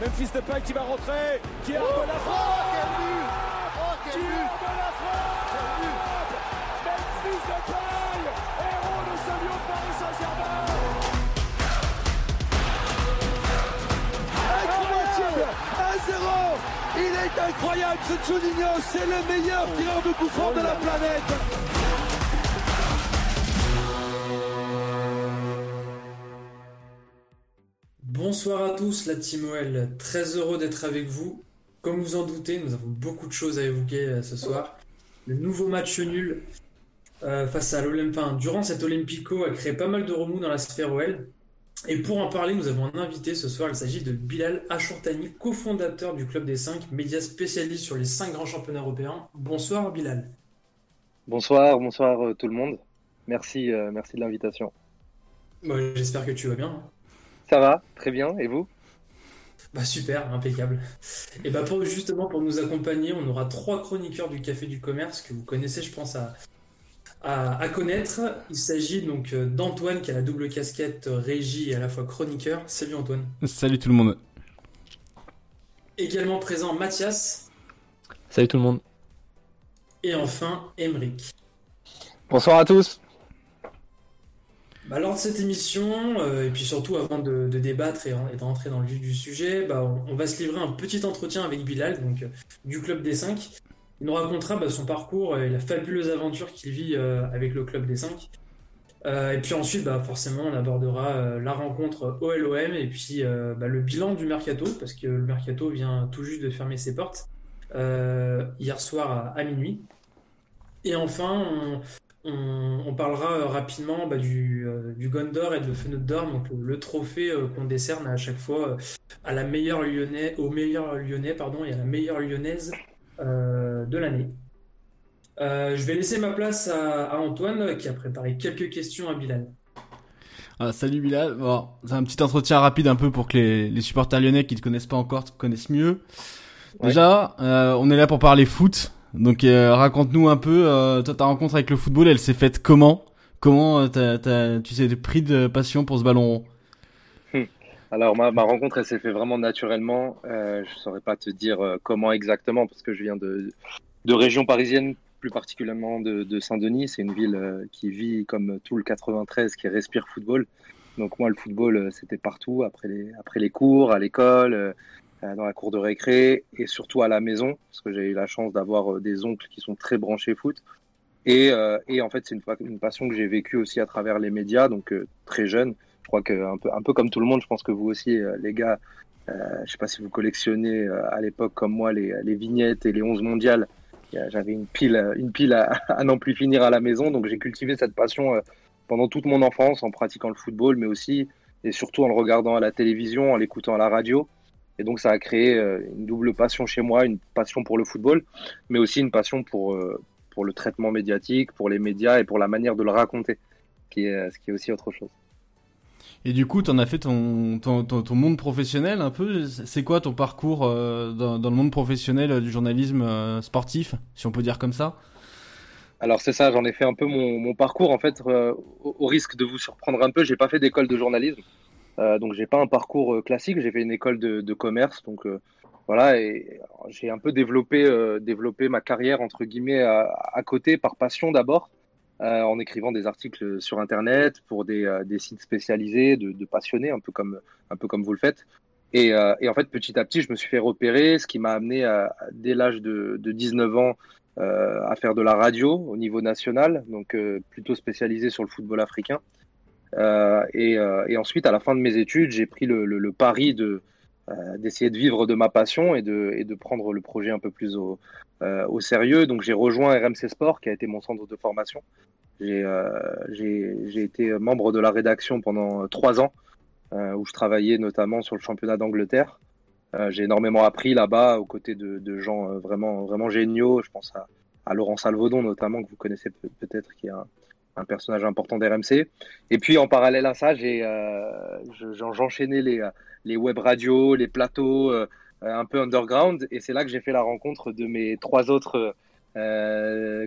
Memphis Depay qui va rentrer, qui a de la frappe. Quel but! Oh, quel but! De la frappe! Memphis Depay, héros de ce lieu de Paris Saint-Germain. Incroyable! 1-0! Il est incroyable, ce Coutinho, c'est le meilleur tireur de coup franc de la planète. Bonsoir à tous, la Team OL, très heureux d'être avec vous. Comme vous en doutez, nous avons beaucoup de choses à évoquer ce soir. Le nouveau match nul face à l'Olympique. Durant cet Olympico a créé pas mal de remous dans la sphère OL. Et pour en parler, nous avons un invité ce soir. Il s'agit de Bilal Achourtani, cofondateur du Club des Cinq, média spécialiste sur les 5 grands championnats européens. Bonsoir Bilal. Bonsoir tout le monde. Merci de l'invitation. Bon, j'espère que tu vas bien. Ça va, très bien, et vous? Super, impeccable. Et pour nous accompagner, on aura 3 chroniqueurs du Café du Commerce que vous connaissez, je pense, à connaître. Il s'agit donc d'Antoine qui a la double casquette régie et à la fois chroniqueur. Salut Antoine. Salut tout le monde. Également présent Mathias. Salut tout le monde. Et enfin Aymeric. Bonsoir à tous. Lors de cette émission, et puis surtout avant de débattre et de rentrer dans le vif du sujet, on va se livrer un petit entretien avec Bilal, donc du Club des 5. Il nous racontera son parcours et la fabuleuse aventure qu'il vit avec le Club des 5. Et puis ensuite, forcément, on abordera la rencontre OLOM et puis le bilan du Mercato, parce que le Mercato vient tout juste de fermer ses portes hier soir à minuit. Et enfin, on parlera rapidement du Gondor et de Fenodor, donc le trophée qu'on décerne à chaque fois à la meilleure Lyonnais, au meilleur Lyonnais et à la meilleure Lyonnaise de l'année. Je vais laisser ma place à Antoine qui a préparé quelques questions à Bilal. Salut Bilal, c'est un petit entretien rapide un peu pour que les supporters lyonnais qui ne te connaissent pas encore te connaissent mieux. Ouais. Déjà, on est là pour parler foot. Donc raconte-nous un peu, toi, ta rencontre avec le football, elle s'est faite comment ? Comment tu t'es pris de passion pour ce ballon rond ? Alors ma rencontre, elle s'est faite vraiment naturellement. Je ne saurais pas te dire comment exactement, parce que je viens de région parisienne, plus particulièrement de Saint-Denis. C'est une ville qui vit comme tout le 93, qui respire football. Donc moi, le football, c'était partout, après les cours, à l'école... dans la cour de récré et surtout à la maison, parce que j'ai eu la chance d'avoir des oncles qui sont très branchés foot. Et en fait, c'est une passion que j'ai vécue aussi à travers les médias, donc très jeune. Je crois qu'un peu comme tout le monde, je pense que vous aussi, les gars, je ne sais pas si vous collectionnez à l'époque comme moi les vignettes et les 11 mondiales. J'avais une pile à n'en plus finir à la maison, donc j'ai cultivé cette passion pendant toute mon enfance en pratiquant le football, mais aussi et surtout en le regardant à la télévision, en l'écoutant à la radio. Et donc, ça a créé une double passion chez moi, une passion pour le football, mais aussi une passion pour le traitement médiatique, pour les médias et pour la manière de le raconter, ce qui est aussi autre chose. Et du coup, tu en as fait ton monde professionnel un peu. C'est quoi ton parcours dans le monde professionnel du journalisme sportif, si on peut dire comme ça ? Alors c'est ça, j'en ai fait un peu mon parcours. En fait, au risque de vous surprendre un peu, j'ai pas fait d'école de journalisme. Donc j'ai pas un parcours classique, j'ai fait une école de commerce, donc et j'ai un peu développé ma carrière entre guillemets à côté par passion d'abord, en écrivant des articles sur internet pour des sites spécialisés de passionnés, un peu comme vous le faites. Et en fait petit à petit je me suis fait repérer, ce qui m'a amené dès l'âge de 19 ans à faire de la radio au niveau national, donc plutôt spécialisé sur le football africain. Et ensuite, à la fin de mes études, j'ai pris le pari d'essayer de vivre de ma passion et de prendre le projet un peu plus au sérieux. Donc, j'ai rejoint RMC Sport, qui a été mon centre de formation. J'ai été membre de la rédaction pendant 3 ans, où je travaillais notamment sur le championnat d'Angleterre. J'ai énormément appris là-bas, aux côtés de gens vraiment, vraiment géniaux. Je pense à Laurent Salvaudon, notamment, que vous connaissez peut-être, qui est un personnage important d'RMC. Et puis, en parallèle à ça, j'enchaînais les web radios, les plateaux un peu underground. Et c'est là que j'ai fait la rencontre de mes 3 autres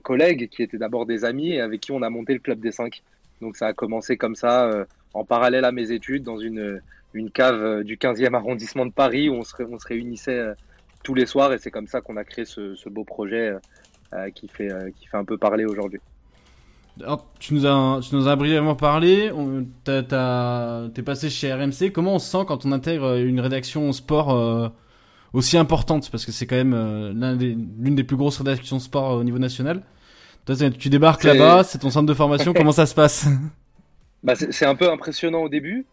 collègues qui étaient d'abord des amis et avec qui on a monté le Club des 5. Donc ça a commencé comme ça, en parallèle à mes études, dans une cave du 15e arrondissement de Paris où on se réunissait tous les soirs, et c'est comme ça qu'on a créé ce beau projet qui fait un peu parler aujourd'hui. Alors, tu nous as brièvement parlé, t'es passé chez RMC. Comment on se sent quand on intègre une rédaction sport aussi importante, parce que c'est quand même l'une des plus grosses rédactions sport au niveau national? Tu débarques là-bas, c'est ton centre de formation, comment ça se passe? Bah, c'est un peu impressionnant au début.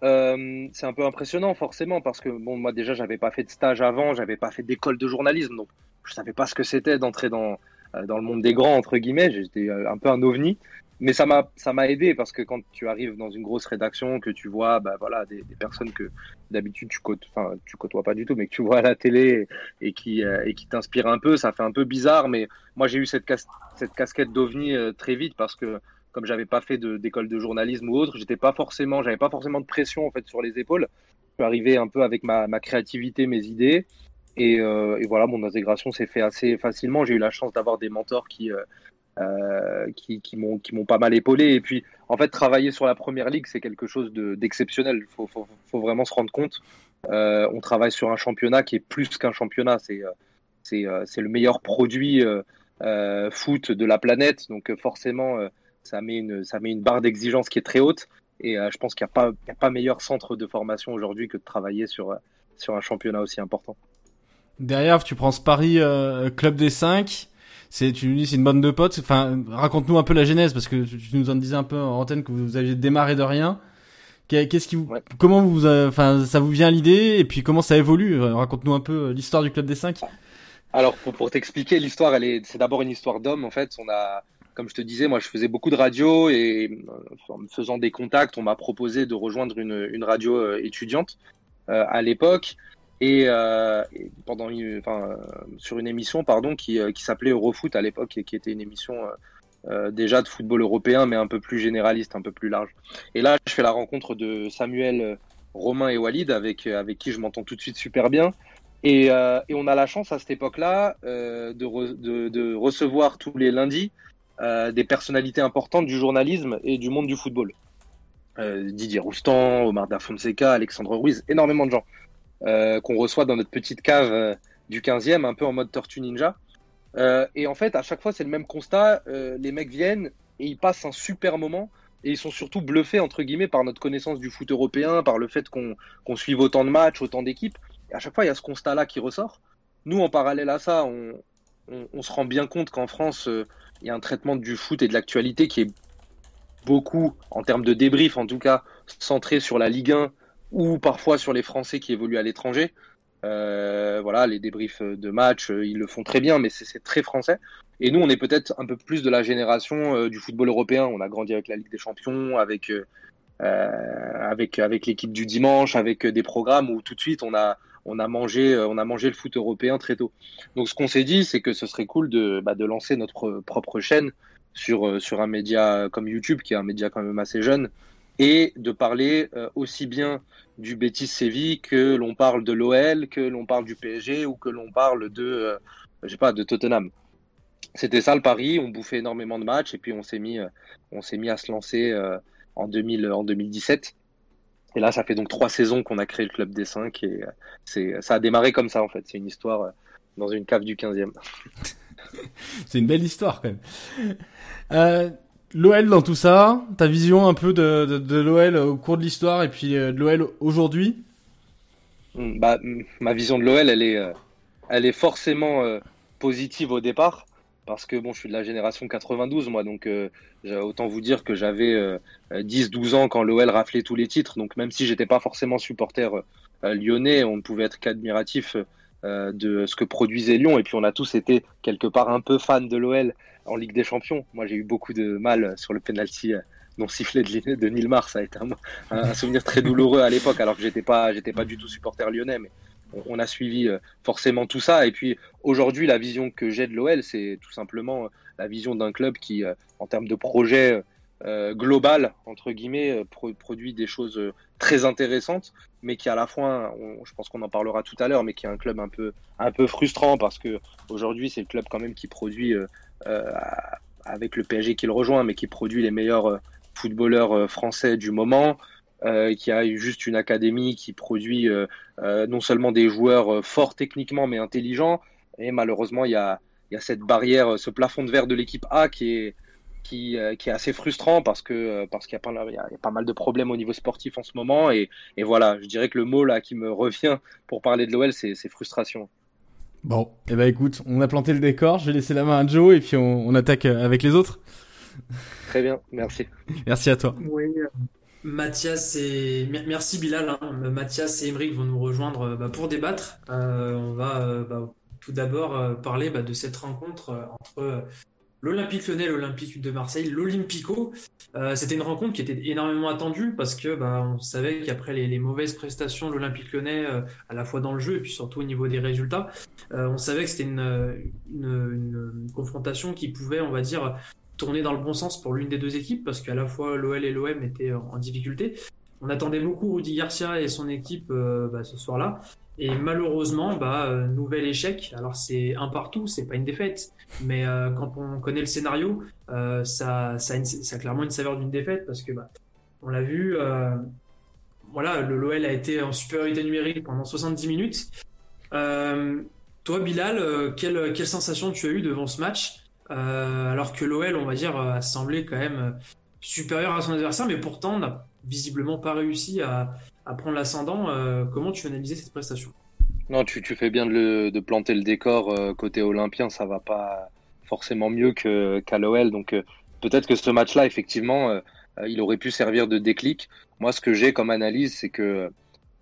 C'est un peu impressionnant forcément parce que bon, moi déjà j'avais pas fait de stage avant, j'avais pas fait d'école de journalisme, donc je savais pas ce que c'était d'entrer dans le monde des grands entre guillemets. J'étais un peu un ovni, mais ça m'a aidé parce que quand tu arrives dans une grosse rédaction, que tu vois bah voilà des personnes que d'habitude tu côtoies pas du tout, mais que tu vois à la télé et qui t'inspirent un peu, ça fait un peu bizarre. Mais moi j'ai eu cette casquette d'ovni très vite parce que comme j'avais pas fait d'école de journalisme ou autre, j'avais pas forcément de pression en fait sur les épaules. Je suis arrivé un peu avec ma créativité, mes idées, et voilà, mon intégration s'est faite assez facilement. J'ai eu la chance d'avoir des mentors qui m'ont pas mal épaulé. Et puis en fait, travailler sur la première ligue, c'est quelque chose d'exceptionnel. Faut vraiment se rendre compte. On travaille sur un championnat qui est plus qu'un championnat. C'est le meilleur produit foot de la planète. Donc forcément. Ça met une barre d'exigence qui est très haute, et je pense qu'il n'y a pas meilleur centre de formation aujourd'hui que de travailler sur un championnat aussi important. Derrière, tu prends ce pari Club des Cinq, tu nous dis c'est une bande de potes. Enfin, raconte-nous un peu la genèse, parce que tu nous en disais un peu en antenne que vous aviez démarré de rien. Comment vous, enfin, ça vous vient l'idée, et puis comment ça évolue? Raconte-nous un peu l'histoire du Club des Cinq. Alors pour t'expliquer l'histoire, c'est d'abord une histoire d'homme en fait. Comme je te disais, moi, je faisais beaucoup de radio et en me faisant des contacts, on m'a proposé de rejoindre une radio étudiante à l'époque et sur une émission, qui s'appelait Eurofoot à l'époque et qui était une émission déjà de football européen, mais un peu plus généraliste, un peu plus large. Et là, je fais la rencontre de Samuel, Romain et Walid avec qui je m'entends tout de suite super bien. Et on a la chance à cette époque-là de recevoir tous les lundis des personnalités importantes du journalisme et du monde du football. Didier Roustan, Omar Da Fonseca, Alexandre Ruiz, énormément de gens qu'on reçoit dans notre petite cave du 15e, un peu en mode Tortue Ninja. Et en fait, à chaque fois, c'est le même constat. Les mecs viennent et ils passent un super moment et ils sont surtout bluffés, entre guillemets, par notre connaissance du foot européen, par le fait qu'on suive autant de matchs, autant d'équipes. Et à chaque fois, il y a ce constat-là qui ressort. Nous, en parallèle à ça, on se rend bien compte qu'en France... il y a un traitement du foot et de l'actualité qui est beaucoup, en termes de débrief en tout cas, centré sur la Ligue 1 ou parfois sur les Français qui évoluent à l'étranger. Voilà, les débriefs de matchs, ils le font très bien, mais c'est très français. Et nous, on est peut-être un peu plus de la génération du football européen. On a grandi avec la Ligue des Champions, avec l'équipe du dimanche, avec des programmes où tout de suite on a mangé le foot européen très tôt. Donc ce qu'on s'est dit, c'est que ce serait cool de lancer notre propre chaîne sur un média comme YouTube, qui est un média quand même assez jeune, et de parler aussi bien du Betis Séville que l'on parle de l'OL, que l'on parle du PSG ou que l'on parle de Tottenham. C'était ça le pari. On bouffait énormément de matchs et puis on s'est mis à se lancer en 2017. Et là, ça fait donc 3 saisons qu'on a créé le Club des 5 et ça a démarré comme ça en fait. C'est une histoire dans une cave du 15e. C'est une belle histoire quand même. L'OL dans tout ça, ta vision un peu de l'OL au cours de l'histoire et puis de l'OL aujourd'hui? Bah, ma vision de l'OL, elle est forcément positive au départ. Parce que bon, je suis de la génération 92, moi, donc autant vous dire que j'avais 10-12 ans quand l'OL raflait tous les titres. Donc même si j'étais pas forcément supporter lyonnais, on ne pouvait être qu'admiratif de ce que produisait Lyon. Et puis on a tous été quelque part un peu fans de l'OL en Ligue des Champions. Moi, j'ai eu beaucoup de mal sur le penalty non sifflé de Nilmar. Ça a été un souvenir très douloureux à l'époque, alors que j'étais pas du tout supporter lyonnais, mais... on a suivi forcément tout ça. Et puis aujourd'hui, la vision que j'ai de l'OL, c'est tout simplement la vision d'un club qui, en termes de projet global, entre guillemets, produit des choses très intéressantes, mais qui à la fois, je pense qu'on en parlera tout à l'heure, mais qui est un club un peu frustrant, parce que aujourd'hui, c'est le club quand même qui produit, avec le PSG qui le rejoint, mais qui produit les meilleurs footballeur français du moment, qui a juste une académie qui produit non seulement des joueurs forts techniquement mais intelligents. Et malheureusement, il y a cette barrière, ce plafond de verre de l'équipe A qui est assez frustrant parce qu'il y a pas mal de problèmes au niveau sportif en ce moment. Et voilà, je dirais que le mot là qui me revient pour parler de l'OL, c'est frustration. Bon, et ben écoute, on a planté le décor, je vais laisser la main à Joe et puis on attaque avec les autres. Très bien, merci. Merci à toi. Oui, Mathias et... Merci Bilal, hein. Mathias et Aymeric vont nous rejoindre pour débattre. On va tout d'abord parler de cette rencontre entre l'Olympique Lyonnais et l'Olympique de Marseille, l'Olympico. C'était une rencontre qui était énormément attendue parce que on savait qu'après les mauvaises prestations de l'Olympique Lyonnais, à la fois dans le jeu et puis surtout au niveau des résultats, on savait que c'était une confrontation qui pouvait, on va dire, tourner dans le bon sens pour l'une des deux équipes parce qu'à la fois l'OL et l'OM étaient en difficulté. On attendait beaucoup Rudy Garcia et son équipe ce soir-là. Et malheureusement, nouvel échec. Alors c'est 1-1, c'est pas une défaite. Mais quand on connaît le scénario, ça a clairement une saveur d'une défaite parce que on l'a vu. L'OL a été en supériorité numérique pendant 70 minutes. Toi, Bilal, quelle sensation tu as eu devant ce match alors que l'OL, on va dire, a semblé quand même supérieur à son adversaire, mais pourtant n'a visiblement pas réussi à prendre l'ascendant. Comment tu analysais cette prestation ? Non, tu fais bien de planter le décor côté olympien, ça va pas forcément mieux qu'à l'OL. Donc peut-être que ce match-là, effectivement, il aurait pu servir de déclic. Moi, ce que j'ai comme analyse,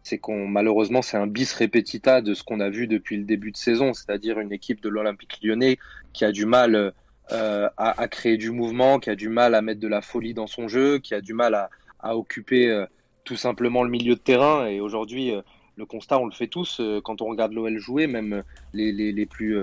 c'est qu'on malheureusement c'est un bis repetita de ce qu'on a vu depuis le début de saison, c'est-à-dire une équipe de l'Olympique Lyonnais qui a du mal à créer du mouvement, qui a du mal à mettre de la folie dans son jeu, qui a du mal à occuper tout simplement le milieu de terrain. Et aujourd'hui, le constat, on le fait tous quand on regarde l'OL jouer, même les plus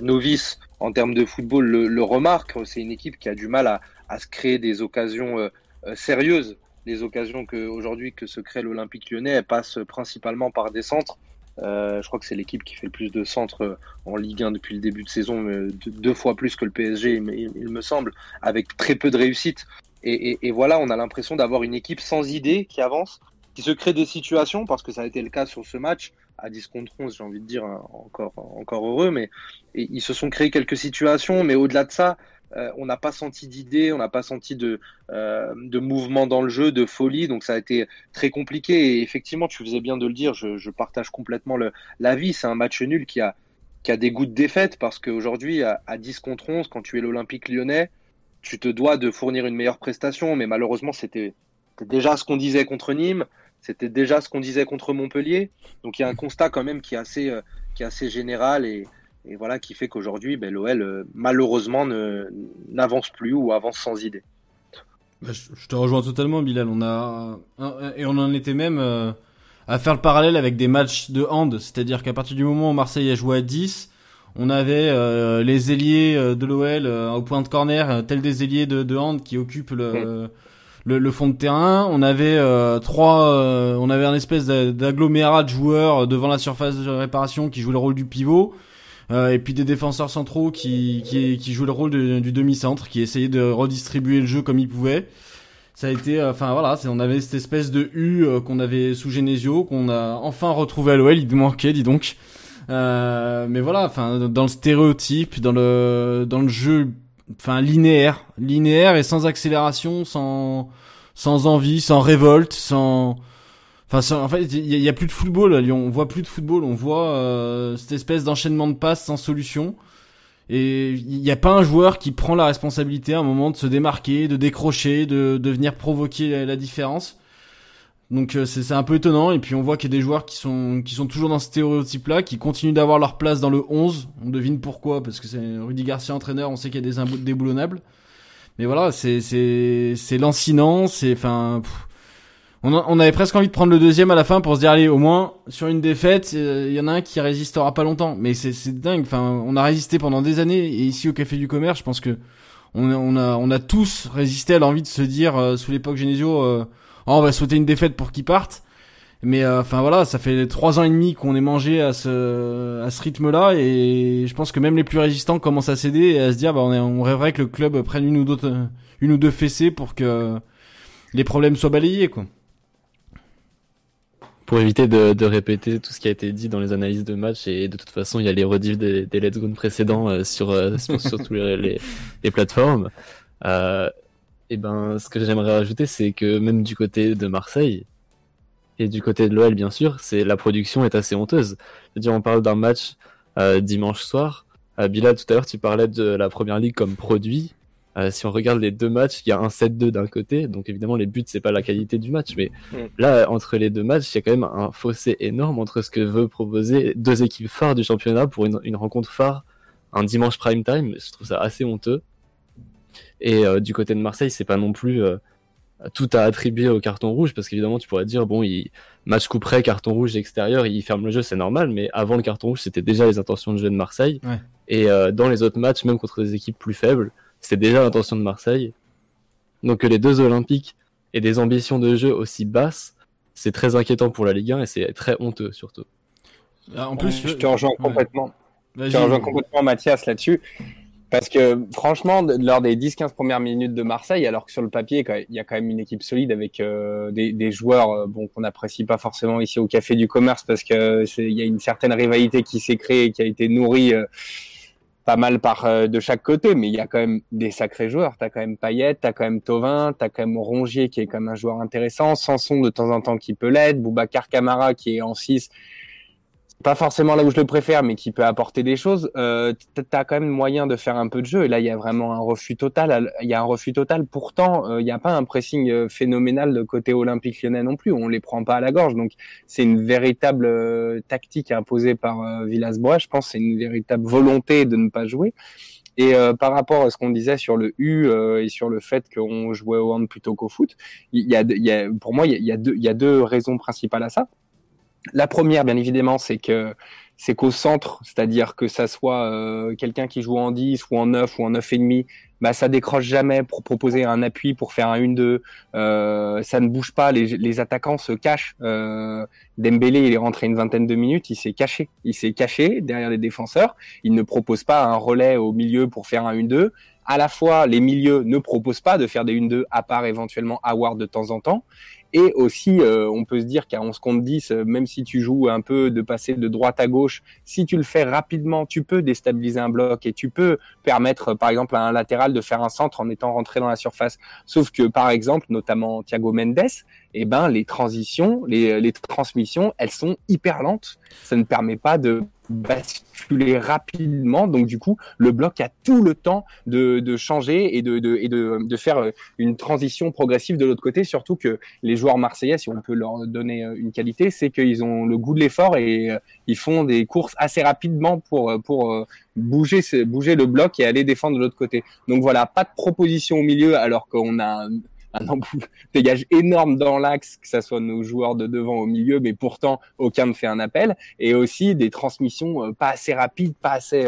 novices en termes de football le remarquent. C'est une équipe qui a du mal à se créer des occasions sérieuses. Les occasions qu'aujourd'hui se crée l'Olympique Lyonnais, elles passent principalement par des centres. Je crois que c'est l'équipe qui fait le plus de centres en Ligue 1 depuis le début de saison, 2 fois plus que le PSG, il me semble, avec très peu de réussite. Et voilà, on a l'impression d'avoir une équipe sans idée qui avance, qui se crée des situations, parce que ça a été le cas sur ce match, à 10-11, j'ai envie de dire, hein, encore heureux, mais ils se sont créés quelques situations, mais au-delà de ça, on n'a pas senti d'idée, on n'a pas senti de mouvement dans le jeu, de folie, donc ça a été très compliqué. Et effectivement, tu faisais bien de le dire, je partage complètement l'avis, c'est un match nul qui a des goûts de défaite, parce qu'aujourd'hui, à 10-11, quand tu es l'Olympique Lyonnais, tu te dois de fournir une meilleure prestation, mais malheureusement, c'était déjà ce qu'on disait contre Nîmes, c'était déjà ce qu'on disait contre Montpellier. Donc il y a un constat quand même qui est assez général et voilà, qui fait qu'aujourd'hui, l'OL, malheureusement, n'avance plus ou avance sans idée. Je te rejoins totalement, Bilal. On en était même à faire le parallèle avec des matchs de hand, c'est-à-dire qu'à partir du moment où Marseille a joué à 10, on avait les ailiers de l'OL au point de corner, tels des ailiers de hand qui occupent le fond de terrain. On avait on avait un espèce d'agglomérat de joueurs devant la surface de réparation qui jouent le rôle du pivot, et puis des défenseurs centraux qui jouent le rôle du demi-centre, qui essayaient de redistribuer le jeu comme ils pouvaient. Ça a été, on avait cette espèce de U qu'on avait sous Genesio, qu'on a enfin retrouvé à l'OL. Il manquait, dis donc. Mais voilà, dans le stéréotype, dans le jeu, linéaire et sans accélération, sans envie, sans révolte, il y a plus de football à Lyon. On voit plus de football, on voit cette espèce d'enchaînement de passes sans solution. Et il y a pas un joueur qui prend la responsabilité à un moment de se démarquer, de décrocher, de venir provoquer la différence. Donc c'est un peu étonnant, et puis on voit qu'il y a des joueurs qui sont toujours dans ce stéréotype là, qui continuent d'avoir leur place dans le 11. On devine pourquoi, parce que c'est Rudy Garcia entraîneur, on sait qu'il y a des indéboulonnables. Mais voilà, c'est lancinant, on avait presque envie de prendre le deuxième à la fin pour se dire allez, au moins sur une défaite, il y en a un qui résistera pas longtemps. Mais c'est dingue, on a résisté pendant des années, et ici au Café du Commerce, je pense que on a tous résisté à l'envie de se dire sous l'époque Genesio, on va souhaiter une défaite pour qu'ils partent. Mais enfin voilà, ça fait 3 ans et demi qu'on est mangé à ce rythme-là, et je pense que même les plus résistants commencent à céder et à se dire bah on rêverait que le club prenne une ou deux fessées pour que les problèmes soient balayés, quoi. Pour éviter de répéter tout ce qui a été dit dans les analyses de match, et de toute façon il y a les rediffs des Let's Go précédents sur toutes les plateformes. Et ben ce que j'aimerais rajouter, c'est que même du côté de Marseille et du côté de l'OL, bien sûr, la production est assez honteuse. C'est-à-dire, on parle d'un match dimanche soir. Bilal, tout à l'heure, tu parlais de la Première Ligue comme produit. Si on regarde les deux matchs, il y a un 7-2 d'un côté, donc évidemment les buts c'est pas la qualité du match, mais là entre les deux matchs il y a quand même un fossé énorme entre ce que veut proposer deux équipes phares du championnat pour une rencontre phare un dimanche prime time. Je trouve ça assez honteux. Et du côté de Marseille, c'est pas non plus tout à attribuer au carton rouge, parce qu'évidemment tu pourrais dire bon, match couperé, carton rouge extérieur, il ferme le jeu, c'est normal, mais avant le carton rouge c'était déjà les intentions de jeu de Marseille, ouais. Et dans les autres matchs, même contre des équipes plus faibles, c'est déjà l'intention de Marseille. Donc les deux Olympiques et des ambitions de jeu aussi basses, c'est très inquiétant pour la Ligue 1 et c'est très honteux surtout. Ah, en plus, je te rejoins complètement. Vas-y. Je te rejoins complètement, Mathias, là-dessus. Parce que franchement, lors des 10-15 premières minutes de Marseille, alors que sur le papier, il y a quand même une équipe solide avec des joueurs qu'on n'apprécie pas forcément ici au Café du Commerce, parce qu'il y a une certaine rivalité qui s'est créée et qui a été nourrie pas mal de chaque côté, mais il y a quand même des sacrés joueurs. T'as quand même Payet, t'as quand même Thauvin, t'as quand même Rongier qui est quand même un joueur intéressant, Sanson de temps en temps qui peut l'être, Boubacar Kamara qui est en 6, pas forcément là où je le préfère, mais qui peut apporter des choses. T'as quand même moyen de faire un peu de jeu, et là il y a vraiment un refus total. Pourtant il n'y a pas un pressing phénoménal de côté Olympique Lyonnais non plus, on les prend pas à la gorge, donc c'est une véritable tactique imposée par Villas-Boas, je pense, c'est une véritable volonté de ne pas jouer. Et par rapport à ce qu'on disait sur le U et sur le fait qu'on jouait au hand plutôt qu'au foot, pour moi il y a deux raisons principales à ça. La première, bien évidemment, c'est qu'au centre, c'est-à-dire que ça soit quelqu'un qui joue en 10 ou en 9 ou en 9,5, bah ça décroche jamais pour proposer un appui, pour faire un 1-2, ça ne bouge pas, les attaquants se cachent. Dembélé, il est rentré une vingtaine de minutes, il s'est caché derrière les défenseurs, il ne propose pas un relais au milieu pour faire un 1-2. À la fois, les milieux ne proposent pas de faire des 1-2, à part éventuellement Howard de temps en temps. Et aussi, on peut se dire qu'à 11 contre 10, même si tu joues un peu de passer de droite à gauche, si tu le fais rapidement, tu peux déstabiliser un bloc et tu peux permettre, par exemple, à un latéral de faire un centre en étant rentré dans la surface. Sauf que, par exemple, notamment Thiago Mendes, les transitions, les transmissions, elles sont hyper lentes. Ça ne permet pas de basculer rapidement, donc du coup le bloc a tout le temps de changer et de faire une transition progressive de l'autre côté. Surtout que les joueurs marseillais, si on peut leur donner une qualité, c'est qu'ils ont le goût de l'effort et ils font des courses assez rapidement pour bouger le bloc et aller défendre de l'autre côté. Donc voilà, pas de proposition au milieu, alors qu'on a un dégage énorme dans l'axe, que ça soit nos joueurs de devant, au milieu, mais pourtant aucun ne fait un appel, et aussi des transmissions pas assez rapides, pas assez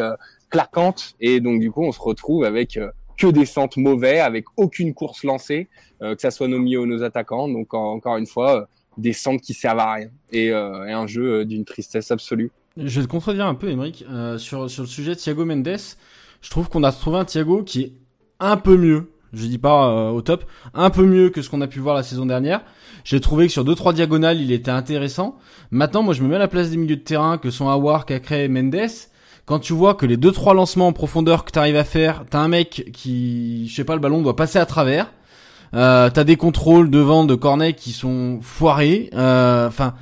claquantes, et donc du coup on se retrouve avec que des centres mauvais, avec aucune course lancée, que ça soit nos milieux ou nos attaquants. Donc encore une fois, des centres qui servent à rien, et un jeu d'une tristesse absolue. Je vais te contredire un peu, Aymeric, sur le sujet de Thiago Mendes. Je trouve qu'on a trouvé un Thiago qui est un peu mieux. Je dis pas au top, un peu mieux que ce qu'on a pu voir la saison dernière. J'ai trouvé que sur 2-3 diagonales, il était intéressant. Maintenant, moi, je me mets à la place des milieux de terrain que sont Aouar, Cacré et Mendes. Quand tu vois que les 2-3 lancements en profondeur que t'arrives à faire, t'as un mec qui, je sais pas, le ballon doit passer à travers. T'as des contrôles devant de Cornet qui sont foirés. Enfin,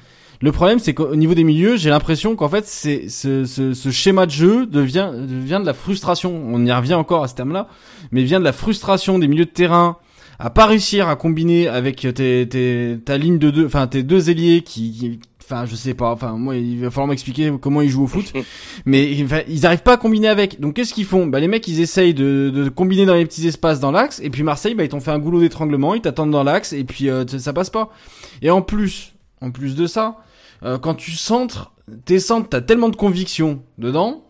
le problème, c'est qu'au niveau des milieux, j'ai l'impression qu'en fait, ce schéma de jeu vient de la frustration. On y revient encore à ce terme-là, mais vient de la frustration des milieux de terrain à pas réussir à combiner avec ta ligne de deux, enfin tes deux ailiers qui, enfin je sais pas, enfin moi il va falloir m'expliquer comment ils jouent au foot, mais ils arrivent pas à combiner avec. Donc qu'est-ce qu'ils font ? Bah les mecs, ils essayent de combiner dans les petits espaces dans l'axe, et puis Marseille, bah ils t'ont fait un goulot d'étranglement, ils t'attendent dans l'axe et puis ça passe pas. Et en plus de ça, quand tu centres, t'as tellement de conviction dedans,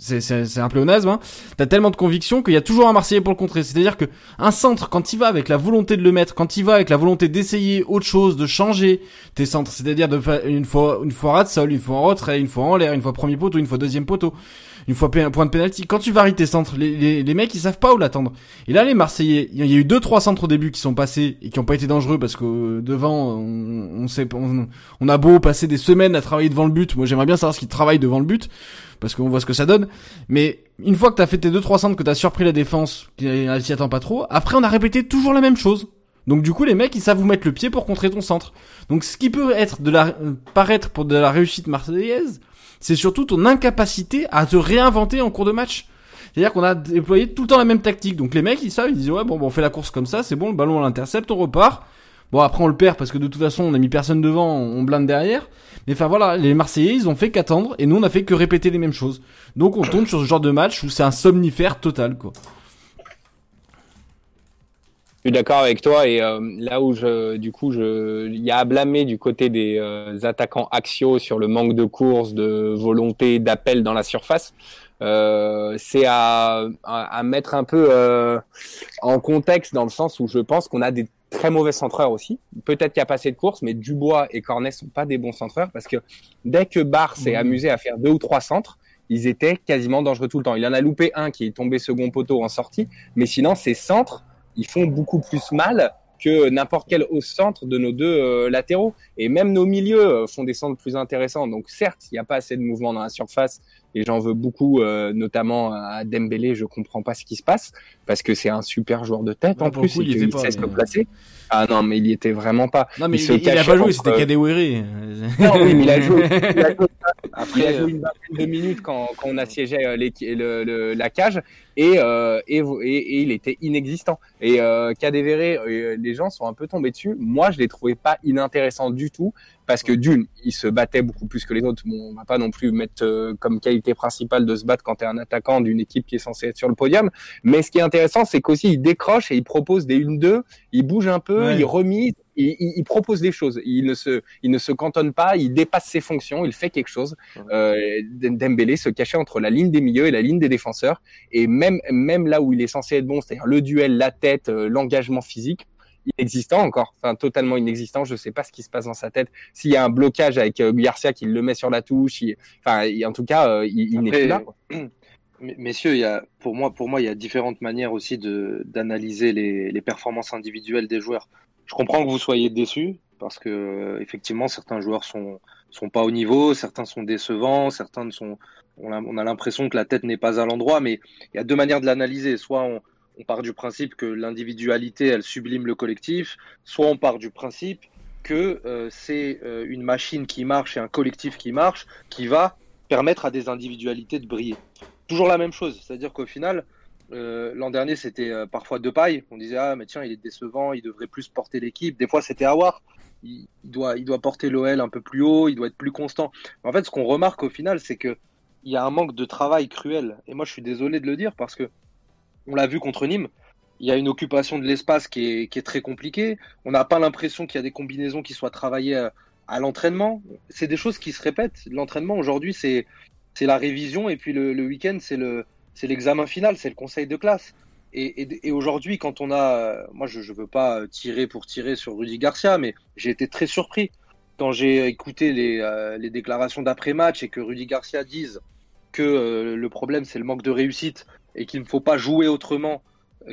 c'est un pléonasme, hein. T'as tellement de conviction qu'il y a toujours un Marseillais pour le contrer. C'est-à-dire que un centre, quand il va avec la volonté de le mettre, quand il va avec la volonté d'essayer autre chose, de changer tes centres, c'est-à-dire de faire une fois ras de sol, une fois en retrait, une fois en l'air, une fois premier poteau, une fois deuxième poteau, une fois point de pénalty. Quand tu varies tes centres, les mecs ils savent pas où l'attendre. Et là les Marseillais, il y a eu 2-3 centres au début qui sont passés et qui ont pas été dangereux parce que devant on a beau passer des semaines à travailler devant le but. Moi j'aimerais bien savoir ce qu'ils travaillent devant le but, parce qu'on voit ce que ça donne. Mais une fois que t'as fait tes 2-3 centres, que t'as surpris la défense, elle s'y attend pas trop, après on a répété toujours la même chose. Donc du coup les mecs ils savent vous mettre le pied pour contrer ton centre. Donc ce qui peut être paraître pour de la réussite marseillaise, c'est surtout ton incapacité à te réinventer en cours de match. C'est-à-dire qu'on a déployé tout le temps la même tactique. Donc les mecs ils savent, ils disent ouais bon on fait la course comme ça, c'est bon, le ballon on l'intercepte, on repart. Bon après on le perd parce que de toute façon on a mis personne devant, on blinde derrière. Mais enfin voilà, les Marseillais ils ont fait qu'attendre et nous on a fait que répéter les mêmes choses. Donc on tombe sur ce genre de match où c'est un somnifère total quoi. Je suis d'accord avec toi et là où il y a à blâmer du côté des attaquants axiaux sur le manque de course, de volonté, d'appel dans la surface. C'est à mettre un peu en contexte dans le sens où je pense qu'on a des très mauvais centreurs aussi. Peut-être qu'il n'y a pas assez de courses, mais Dubois et Cornet sont pas des bons centreurs parce que dès que Barr s'est amusé à faire 2 ou 3 centres, ils étaient quasiment dangereux tout le temps. Il en a loupé un qui est tombé second poteau en sortie, mais sinon ces centres, ils font beaucoup plus mal que n'importe quel au centre de nos 2 latéraux. Et même nos milieux font des centres plus intéressants. Donc certes, il n'y a pas assez de mouvement dans la surface et j'en veux beaucoup, notamment à Dembélé. Je comprends pas ce qui se passe parce que c'est un super joueur de tête. Ouais, en plus, il ne sait se placer. Ah non, mais il y était vraiment pas. Non, mais il n'a pas joué, c'était Kadewere. Non, oui, mais il a joué. Après, il a joué une vingtaine de minutes quand on assiégeait la cage et il était inexistant. Et Kadewere, les gens sont un peu tombés dessus. Moi, je les trouvais pas inintéressants du tout parce que d'une, ils se battaient beaucoup plus que les autres. Bon, on va pas non plus mettre comme qualité principale de se battre quand t'es un attaquant d'une équipe qui est censée être sur le podium. Mais ce qui est intéressant, c'est qu'aussi, ils décrochent et ils proposent des 1-2, ils bougent un peu. Ouais. Il remise, il propose des choses. Il ne se cantonne pas, il dépasse ses fonctions, il fait quelque chose. Dembélé se cachait entre la ligne des milieux et la ligne des défenseurs. Et même là où il est censé être bon, c'est-à-dire le duel, la tête, l'engagement physique, inexistant encore, enfin totalement inexistant. Je sais pas ce qui se passe dans sa tête. S'il y a un blocage avec Garcia qui le met sur la touche, en tout cas, il n'est plus là. Messieurs, pour moi, il y a différentes manières aussi d'analyser les performances individuelles des joueurs. Je comprends que vous soyez déçus parce que effectivement, certains joueurs sont pas au niveau, certains sont décevants, certains sont. On a l'impression que la tête n'est pas à l'endroit, mais il y a 2 manières de l'analyser. Soit on part du principe que l'individualité elle sublime le collectif, soit on part du principe que c'est une machine qui marche et un collectif qui marche qui va permettre à des individualités de briller. Toujours la même chose, c'est-à-dire qu'au final, l'an dernier, c'était parfois Depay. On disait ah mais tiens, il est décevant, il devrait plus porter l'équipe. Des fois, c'était Aouar. Il doit porter l'OL un peu plus haut, il doit être plus constant. Mais en fait, ce qu'on remarque au final, c'est que il y a un manque de travail cruel. Et moi, je suis désolé de le dire parce que on l'a vu contre Nîmes. Il y a une occupation de l'espace qui est très compliquée. On n'a pas l'impression qu'il y a des combinaisons qui soient travaillées à l'entraînement. C'est des choses qui se répètent. L'entraînement aujourd'hui, c'est la révision et puis le week-end, c'est l'examen final, c'est le conseil de classe. Et aujourd'hui, quand on a... Moi, je veux pas tirer sur Rudy Garcia, mais j'ai été très surpris quand j'ai écouté les déclarations d'après-match et que Rudy Garcia dise que le problème, c'est le manque de réussite et qu'il ne faut pas jouer autrement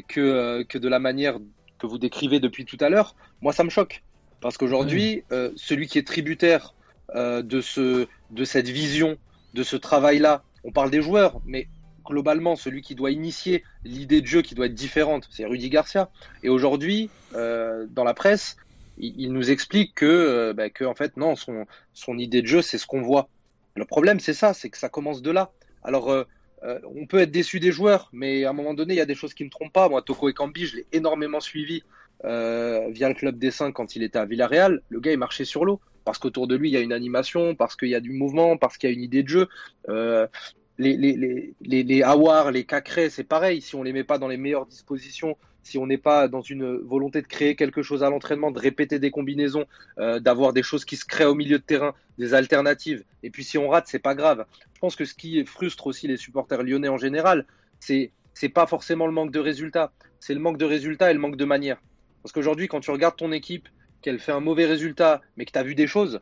que de la manière que vous décrivez depuis tout à l'heure. Moi, ça me choque. Parce qu'aujourd'hui, celui qui est tributaire de cette vision, de ce travail-là, on parle des joueurs, mais globalement, celui qui doit initier l'idée de jeu qui doit être différente, c'est Rudy Garcia. Et aujourd'hui, dans la presse, il nous explique que en fait, non, son idée de jeu, c'est ce qu'on voit. Le problème, c'est ça, c'est que ça commence de là. Alors, on peut être déçu des joueurs, mais à un moment donné, il y a des choses qui ne me trompent pas. Moi, Toko Ekambi, je l'ai énormément suivi via le Club des Cinq quand il était à Villarreal. Le gars, il marchait sur l'eau. Parce qu'autour de lui, il y a une animation, parce qu'il y a du mouvement, parce qu'il y a une idée de jeu. les Aouar, les Cacré, c'est pareil. Si on les met pas dans les meilleures dispositions, si on n'est pas dans une volonté de créer quelque chose à l'entraînement, de répéter des combinaisons, d'avoir des choses qui se créent au milieu de terrain, des alternatives. Et puis si on rate, c'est pas grave. Je pense que ce qui frustre aussi les supporters lyonnais en général, c'est pas forcément le manque de résultats, c'est le manque de résultats et le manque de manière. Parce qu'aujourd'hui, quand tu regardes ton équipe, qu'elle fait un mauvais résultat, mais que tu as vu des choses,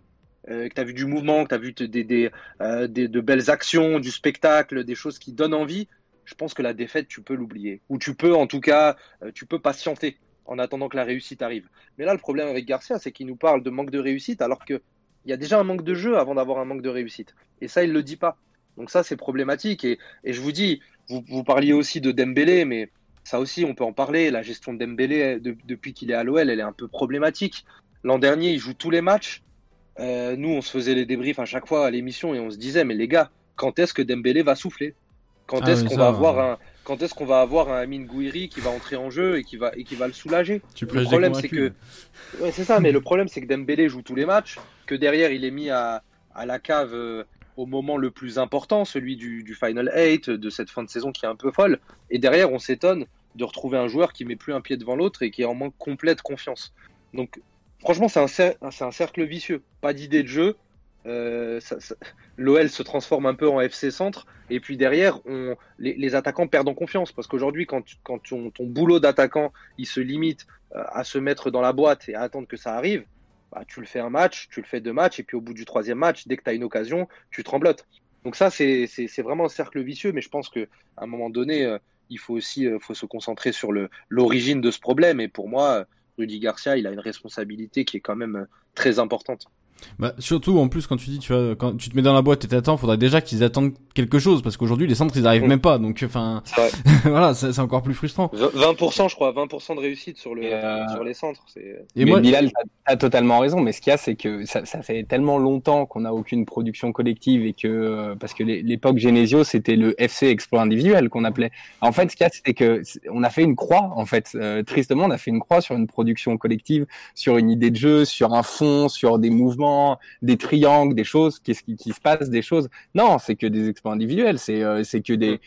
que tu as vu du mouvement, que tu as vu de belles actions, du spectacle, des choses qui donnent envie, je pense que la défaite, tu peux l'oublier. Ou tu peux, en tout cas, tu peux patienter en attendant que la réussite arrive. Mais là, le problème avec Garcia, c'est qu'il nous parle de manque de réussite, alors qu'il y a déjà un manque de jeu avant d'avoir un manque de réussite. Et ça, il ne le dit pas. Donc ça, c'est problématique. Et je vous dis, vous parliez aussi de Dembélé, mais ça aussi, on peut en parler. La gestion de Dembélé, depuis qu'il est à l'OL, elle est un peu problématique. L'an dernier, il joue tous les matchs. Nous, on se faisait les débriefs à chaque fois à l'émission et on se disait, mais les gars, quand est-ce que Dembélé va souffler ? Quand est-ce qu'on va avoir un Amine Gouiri qui va entrer en jeu et qui va le soulager ? Le problème, c'est que... Ouais, c'est ça, mais le problème, c'est que Dembélé joue tous les matchs, que derrière, il est mis à la cave au moment le plus important, celui du Final 8, de cette fin de saison qui est un peu folle. Et derrière, on s'étonne de retrouver un joueur qui met plus un pied devant l'autre et qui est en manque complet de confiance. Donc, franchement, c'est un cercle vicieux. Pas d'idée de jeu. L'OL se transforme un peu en FC Centre et puis derrière les attaquants perdent en confiance parce qu'aujourd'hui quand ton boulot d'attaquant il se limite à se mettre dans la boîte et à attendre que ça arrive, bah, tu le fais un match, tu le fais deux matchs et puis au bout du troisième match, dès que tu as une occasion, tu tremblotes. Donc ça c'est vraiment un cercle vicieux, mais je pense qu'à un moment donné il faut aussi se concentrer sur l'origine de ce problème, et pour moi Rudy Garcia il a une responsabilité qui est quand même très importante. Bah, surtout, en plus, quand tu dis, quand tu te mets dans la boîte et t'attends, faudrait déjà qu'ils attendent quelque chose, parce qu'aujourd'hui, les centres, ils arrivent même pas, donc, enfin, voilà, c'est encore plus frustrant. 20%, je crois, 20% de réussite sur les centres, c'est... Et moi, Bilal, t'as totalement raison, mais ce qu'il y a, c'est que ça fait tellement longtemps qu'on a aucune production collective et que, parce que l'époque Genesio, c'était le FC exploit individuel qu'on appelait. En fait, ce qu'il y a, c'est que, on a fait une croix, en fait, tristement, on a fait une croix sur une production collective, sur une idée de jeu, sur un fond, sur des mouvements, des triangles, des choses, qu'est-ce qui se passe, des choses. Non, c'est que des exploits individuels, c'est que des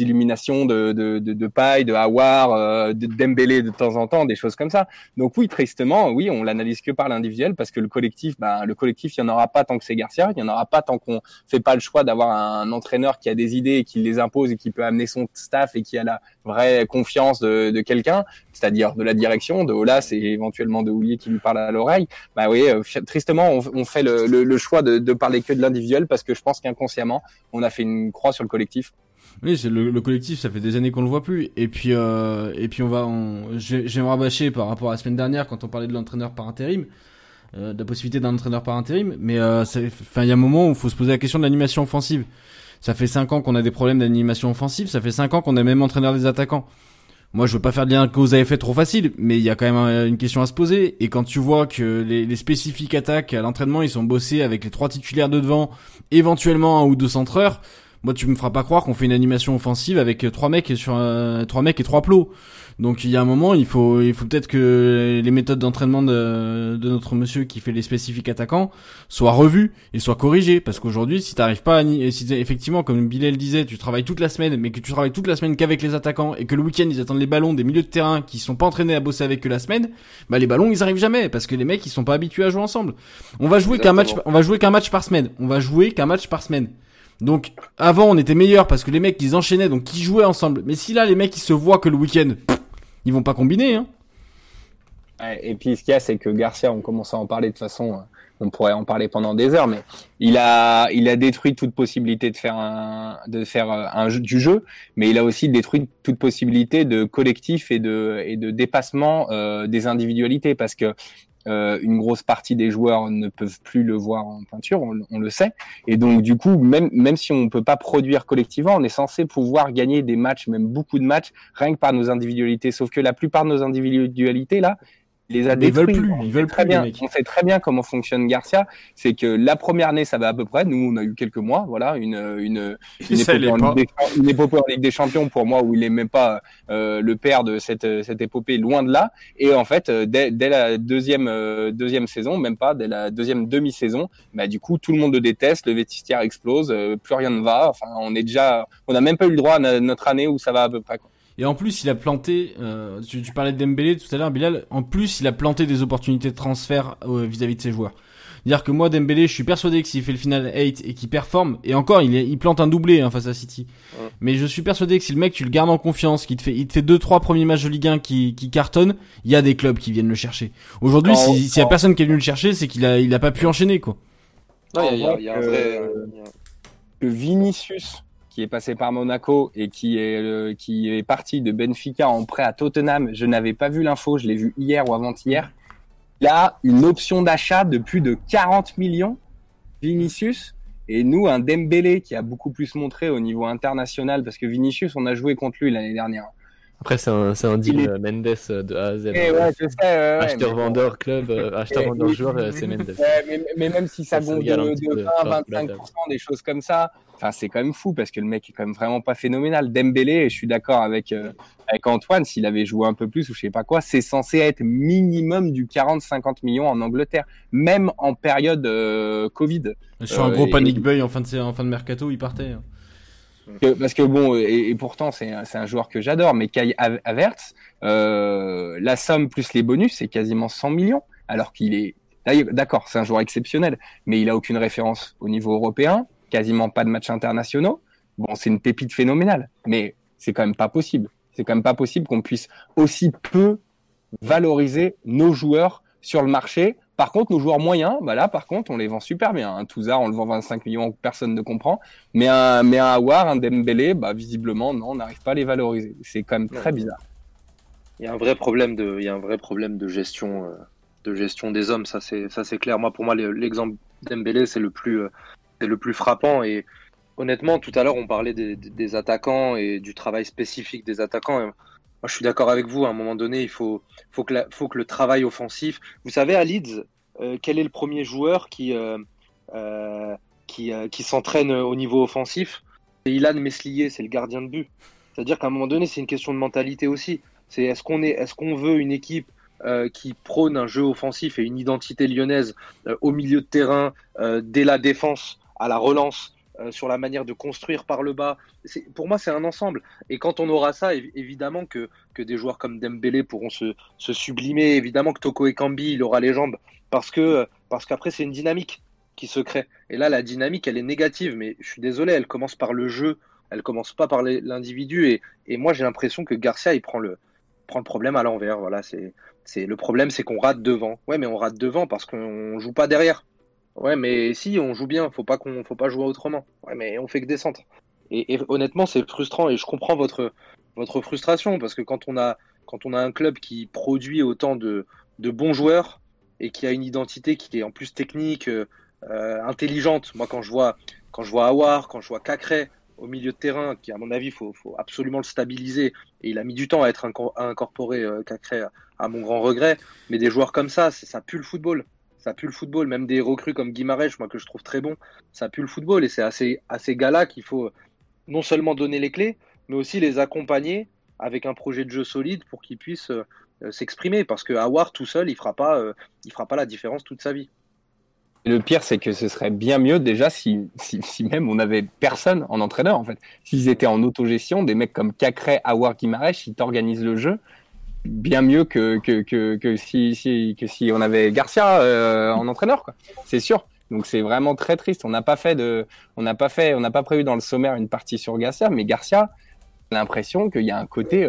illuminations de paille, de Aouar, de Dembélé de temps en temps, des choses comme ça. Donc oui, tristement, oui, on l'analyse que par l'individuel, parce que le collectif, il n'y en aura pas tant que c'est Garcia, il n'y en aura pas tant qu'on fait pas le choix d'avoir un entraîneur qui a des idées et qui les impose et qui peut amener son staff et qui a la vraie confiance de quelqu'un, c'est-à-dire de la direction, de Olas et éventuellement de Houllier qui lui parle à l'oreille. Bah oui, tristement, on fait le choix de parler que de l'individuel parce que je pense qu'inconsciemment, on a fait une croix sur le collectif. Oui, c'est le collectif, ça fait des années qu'on le voit plus. Et puis je vais me rabâcher par rapport à la semaine dernière quand on parlait de l'entraîneur par intérim, de la possibilité d'un entraîneur par intérim. Mais il y a un moment où il faut se poser la question de l'animation offensive. Ça fait 5 ans qu'on a des problèmes d'animation offensive. Ça fait 5 ans qu'on a le même entraîneur des attaquants. Moi, je veux pas faire de lien que vous avez fait trop facile, mais il y a quand même une question à se poser. Et quand tu vois que les spécifiques attaques à l'entraînement, ils sont bossés avec les 3 titulaires de devant, éventuellement 1 ou 2 centreurs, moi, tu me feras pas croire qu'on fait une animation offensive avec 3 mecs et 3 plots. Donc, il y a un moment, il faut peut-être que les méthodes d'entraînement de notre monsieur qui fait les spécifiques attaquants soient revues et soient corrigées. Parce qu'aujourd'hui, si t'arrives pas si effectivement, comme Bilal disait, tu travailles toute la semaine, mais que tu travailles toute la semaine qu'avec les attaquants et que le week-end, ils attendent les ballons des milieux de terrain qui sont pas entraînés à bosser avec eux la semaine, bah, les ballons, ils arrivent jamais parce que les mecs, ils sont pas habitués à jouer ensemble. On va jouer qu'un match par semaine. Donc avant on était meilleur parce que les mecs ils enchaînaient, donc ils jouaient ensemble. Mais si là les mecs ils se voient que le week-end, ils vont pas combiner, hein. Et puis ce qu'il y a, c'est que Garcia, on commence à en parler de toute façon, on pourrait en parler pendant des heures, mais il a détruit toute possibilité de faire un jeu, du jeu, mais il a aussi détruit toute possibilité de collectif et de dépassement des individualités, parce que une grosse partie des joueurs ne peuvent plus le voir en peinture, on le sait. Et donc, du coup, même si on peut pas produire collectivement, on est censé pouvoir gagner des matchs, même beaucoup de matchs, rien que par nos individualités. Sauf que la plupart de nos individualités, là, les a détruits. On sait très bien comment fonctionne Garcia. C'est que la première année, ça va à peu près. Nous, on a eu quelques mois. Voilà, une épopée en Ligue des Champions pour moi où il est même pas le père de cette épopée, loin de là. Et en fait, dès la deuxième saison, même pas dès la deuxième demi-saison, bah du coup, tout le monde le déteste. Le vestiaire explose. Plus rien ne va. Enfin, on n'a même pas eu le droit à notre année où ça va à peu près, quoi. Et en plus, il a planté, tu parlais de Dembélé tout à l'heure, Bilal, en plus, il a planté des opportunités de transfert vis-à-vis de ses joueurs. Dire que moi, Dembélé, je suis persuadé que s'il fait le final 8 et qu'il performe, et encore, il plante un doublé face à City. Ouais. Mais je suis persuadé que si le mec, tu le gardes en confiance, qu'il te fait 2-3 premiers matchs de Ligue 1 qui cartonnent, il y a des clubs qui viennent le chercher. Aujourd'hui, s'il y a personne qui est venu le chercher, c'est qu'il a pas pu enchaîner, quoi. Non, il y a un vrai... Que Vinicius... qui est passé par Monaco et qui est parti de Benfica en prêt à Tottenham. Je n'avais pas vu l'info, je l'ai vu hier ou avant-hier. Il a une option d'achat de plus de 40 millions, Vinicius. Et nous, un Dembélé qui a beaucoup plus montré au niveau international, parce que Vinicius, on a joué contre lui l'année dernière. Après, c'est un deal Mendes de A à Z. Ouais, je sais, acheteur-vendeur club, acheteur-vendeur joueur, c'est Mendes. Mais même si ça gonfle de 20-25% des choses comme ça, c'est quand même fou parce que le mec est quand même vraiment pas phénoménal. Dembélé, je suis d'accord avec Antoine, s'il avait joué un peu plus ou je sais pas quoi, c'est censé être minimum du 40-50 millions en Angleterre, même en période Covid. Sur un gros panic buy en fin de mercato, il partait. Hein. Parce que bon, et pourtant c'est un joueur que j'adore, mais Kai Havertz, la somme plus les bonus, c'est quasiment 100 millions, alors qu'il est, d'accord, c'est un joueur exceptionnel, mais il a aucune référence au niveau européen, quasiment pas de matchs internationaux. Bon, c'est une pépite phénoménale, mais c'est quand même pas possible. C'est quand même pas possible qu'on puisse aussi peu valoriser nos joueurs sur le marché. Par contre, nos joueurs moyens, bah là, par contre, on les vend super bien. Un Touzard, on le vend 25 millions, personne ne comprend. Mais un Aouar, un Dembélé, bah, visiblement, non, on n'arrive pas à les valoriser. C'est quand même très bizarre. Il y a un vrai problème de gestion, des hommes. Ça, c'est clair. Moi, pour moi, l'exemple Dembélé, c'est le plus frappant. Et honnêtement, tout à l'heure, on parlait des attaquants et du travail spécifique des attaquants. Et, moi, je suis d'accord avec vous, à un moment donné, il faut que le travail offensif... Vous savez, à Leeds, quel est le premier joueur qui s'entraîne au niveau offensif ? C'est Ilan Meslier, c'est le gardien de but. C'est-à-dire qu'à un moment donné, c'est une question de mentalité aussi. C'est est-ce qu'on veut une équipe qui prône un jeu offensif et une identité lyonnaise au milieu de terrain, dès la défense à la relance, sur la manière de construire par le bas. Pour moi, c'est un ensemble. Et quand on aura ça, évidemment que des joueurs comme Dembélé pourront se sublimer. Évidemment que Toko Ekambi, il aura les jambes. Parce qu'après, c'est une dynamique qui se crée. Et là, la dynamique, elle est négative. Mais je suis désolé, elle commence par le jeu. Elle commence pas par l'individu. Et moi, j'ai l'impression que Garcia, il prend le problème à l'envers. Voilà, le problème, c'est qu'on rate devant. Ouais, mais on rate devant parce qu'on joue pas derrière. Ouais, mais si, on joue bien, faut pas jouer autrement. Ouais, mais on fait que descendre. Et honnêtement, c'est frustrant et je comprends votre frustration parce que quand on a un club qui produit autant de bons joueurs et qui a une identité qui est en plus technique, intelligente. Moi, quand je vois Aouar, quand je vois Cacré au milieu de terrain, qui à mon avis, faut absolument le stabiliser. Et il a mis du temps à être incorporé, Cacré, à mon grand regret. Mais des joueurs comme ça, ça pue le football. Ça pue le football, même des recrues comme Guimarães, moi que je trouve très bon, ça pue le football. Et c'est à ces gars-là qu'il faut non seulement donner les clés, mais aussi les accompagner avec un projet de jeu solide pour qu'ils puissent s'exprimer. Parce que Aouar tout seul, il fera pas la différence toute sa vie. Le pire, c'est que ce serait bien mieux déjà si même on n'avait personne en entraîneur, en fait. S'ils étaient en autogestion, des mecs comme Cacré, Aouar, Guimarães, ils t'organisent le jeu. Bien mieux que si on avait Garcia en entraîneur, quoi. C'est sûr. Donc c'est vraiment très triste. On n'a pas prévu dans le sommaire une partie sur Garcia, mais Garcia, j'ai l'impression qu'il y a un côté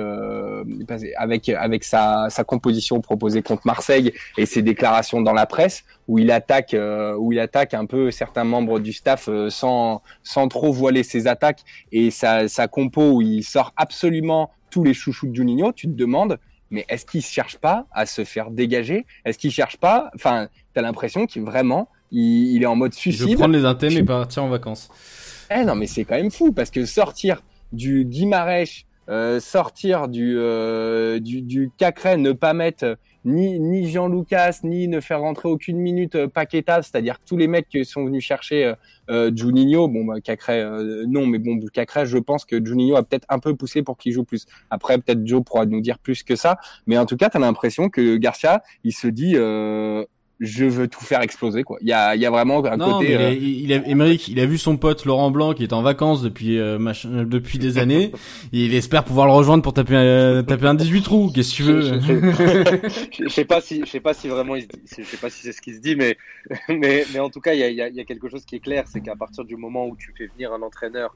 avec sa composition proposée contre Marseille et ses déclarations dans la presse où il attaque un peu certains membres du staff sans trop voiler ses attaques et sa compo où il sort absolument tous les chouchous de Juninho. Tu te demandes, mais est-ce qu'il ne cherche pas à se faire dégager ? Est-ce qu'il ne cherche pas ? Enfin, tu as l'impression qu'il vraiment, il est en mode suicide. Je veux prendre les intèmes et partir en vacances. Non, mais c'est quand même fou, parce que sortir du Guimarães, sortir du Cacré, ne pas mettre ni Jean-Lucas, ni ne faire rentrer aucune minute Paqueta, c'est-à-dire tous les mecs qui sont venus chercher Juninho, bon bah, Cacré non, mais bon, Cacré, je pense que Juninho a peut-être un peu poussé pour qu'il joue plus. Après, peut-être Joe pourra nous dire plus que ça, mais en tout cas, t'as l'impression que Garcia, il se dit je veux tout faire exploser, quoi. Il y a vraiment un côté. Aymeric, il a vu son pote Laurent Blanc qui est en vacances depuis des années. Et il espère pouvoir le rejoindre pour taper un 18 trous. Qu'est-ce que tu veux? Je sais pas si vraiment je sais pas si c'est ce qu'il se dit, mais en tout cas, il y a quelque chose qui est clair, c'est qu'à partir du moment où tu fais venir un entraîneur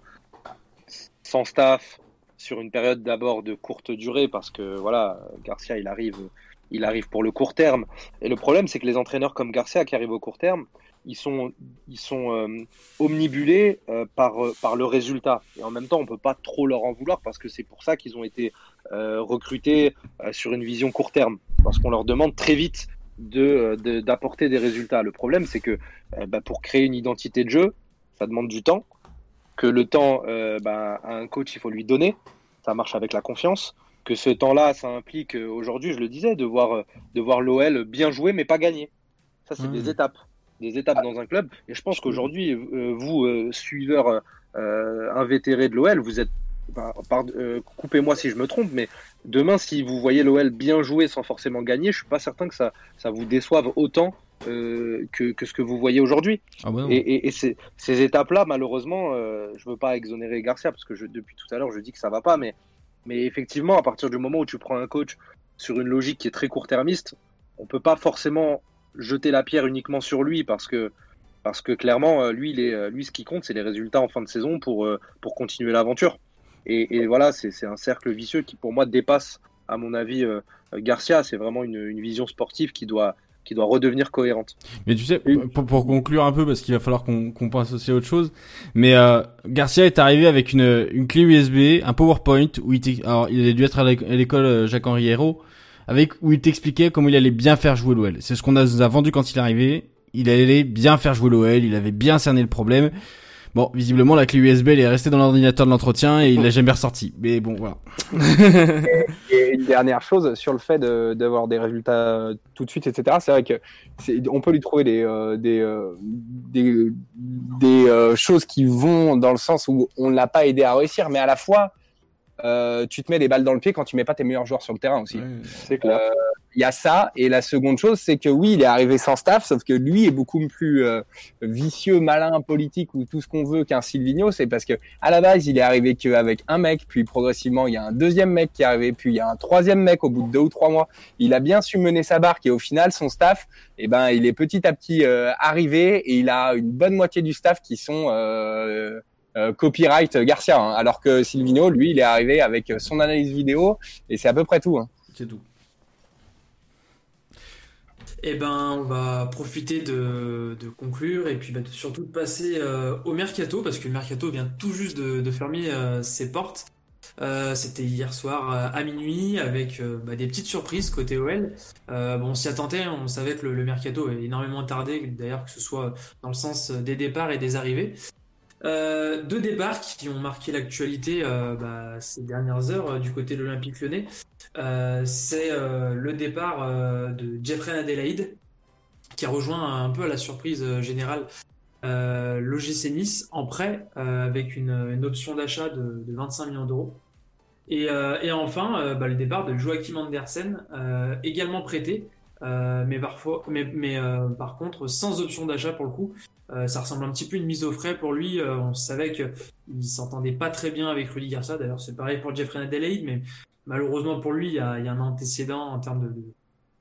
sans staff sur une période d'abord de courte durée, parce que voilà, Garcia, il arrive pour le court terme. Et le problème, c'est que les entraîneurs comme Garcia qui arrivent au court terme, ils sont omnibulés par le résultat. Et en même temps, on ne peut pas trop leur en vouloir parce que c'est pour ça qu'ils ont été recrutés sur une vision court terme. Parce qu'on leur demande très vite d'apporter des résultats. Le problème, c'est que pour créer une identité de jeu, ça demande du temps. Que le temps, à un coach, il faut lui donner. Ça marche avec la confiance. Que ce temps-là, ça implique, aujourd'hui, je le disais, de voir l'OL bien jouer, mais pas gagner. Ça, c'est des étapes dans un club. Et je pense qu'aujourd'hui, vous, suiveurs invétérés de l'OL, vous êtes, coupez-moi si je me trompe, mais demain, si vous voyez l'OL bien jouer sans forcément gagner, je suis pas certain que ça vous déçoive autant que ce que vous voyez aujourd'hui. Ah ouais, ouais. Et ces étapes-là, malheureusement, je veux pas exonérer Garcia, parce que depuis tout à l'heure, je dis que ça va pas, mais effectivement, à partir du moment où tu prends un coach sur une logique qui est très court-termiste, on ne peut pas forcément jeter la pierre uniquement sur lui parce que clairement, lui, ce qui compte, c'est les résultats en fin de saison pour continuer l'aventure. Et voilà, c'est un cercle vicieux qui, pour moi, dépasse, à mon avis, Garcia. C'est vraiment une vision sportive qui doit redevenir cohérente. Mais tu sais, pour conclure un peu, parce qu'il va falloir qu'on pense aussi à autre chose, mais Garcia est arrivé avec une clé USB, un PowerPoint, où il a dû être à l'école Jacques-Henri Hérault, où il t'expliquait comment il allait bien faire jouer l'OL. C'est ce qu'on nous a vendu quand il est arrivé. Il allait bien faire jouer l'OL, il avait bien cerné le problème. Bon, visiblement, la clé USB, elle est restée dans l'ordinateur de l'entretien et il l'a jamais ressorti. Mais bon, voilà. Et une dernière chose sur le fait d'avoir des résultats tout de suite, etc. C'est vrai que on peut lui trouver des choses qui vont dans le sens où on ne l'a pas aidé à réussir, mais à la fois, tu te mets des balles dans le pied quand tu mets pas tes meilleurs joueurs sur le terrain aussi. Oui, c'est clair. Il y a ça, et la seconde chose, c'est que oui, il est arrivé sans staff, sauf que lui est beaucoup plus vicieux, malin, politique ou tout ce qu'on veut qu'un Silvinho. C'est parce que à la base, il est arrivé qu'avec un mec, puis progressivement, il y a un deuxième mec qui est arrivé, puis il y a un troisième mec au bout de 2 ou 3 mois. Il a bien su mener sa barque, et au final, son staff, il est petit à petit arrivé, et il a une bonne moitié du staff qui sont copyright Garcia, hein, alors que Silvinho, lui, il est arrivé avec son analyse vidéo, et c'est à peu près tout. Hein. C'est tout. Eh ben, on va profiter de conclure et puis surtout de passer au mercato, parce que le mercato vient tout juste de fermer ses portes. C'était hier soir à minuit avec des petites surprises côté OL. On s'y attendait, on savait que le mercato est énormément tardé, d'ailleurs que ce soit dans le sens des départs et des arrivées. 2 départs qui ont marqué l'actualité ces dernières heures du côté de l'Olympique Lyonnais. C'est le départ de Jeff Reine-Adélaïde qui a rejoint un peu à la surprise générale l'OGC Nice en prêt avec une option d'achat de 25 millions d'euros. Et enfin, le départ de Joachim Andersen, également prêté, mais par contre sans option d'achat pour le coup. Ça ressemble un petit peu à une mise au frais pour lui. On savait qu'il ne s'entendait pas très bien avec Rudy Garcia. D'ailleurs, c'est pareil pour Jeff Reine-Adélaïde, mais malheureusement pour lui, il y a un antécédent en termes de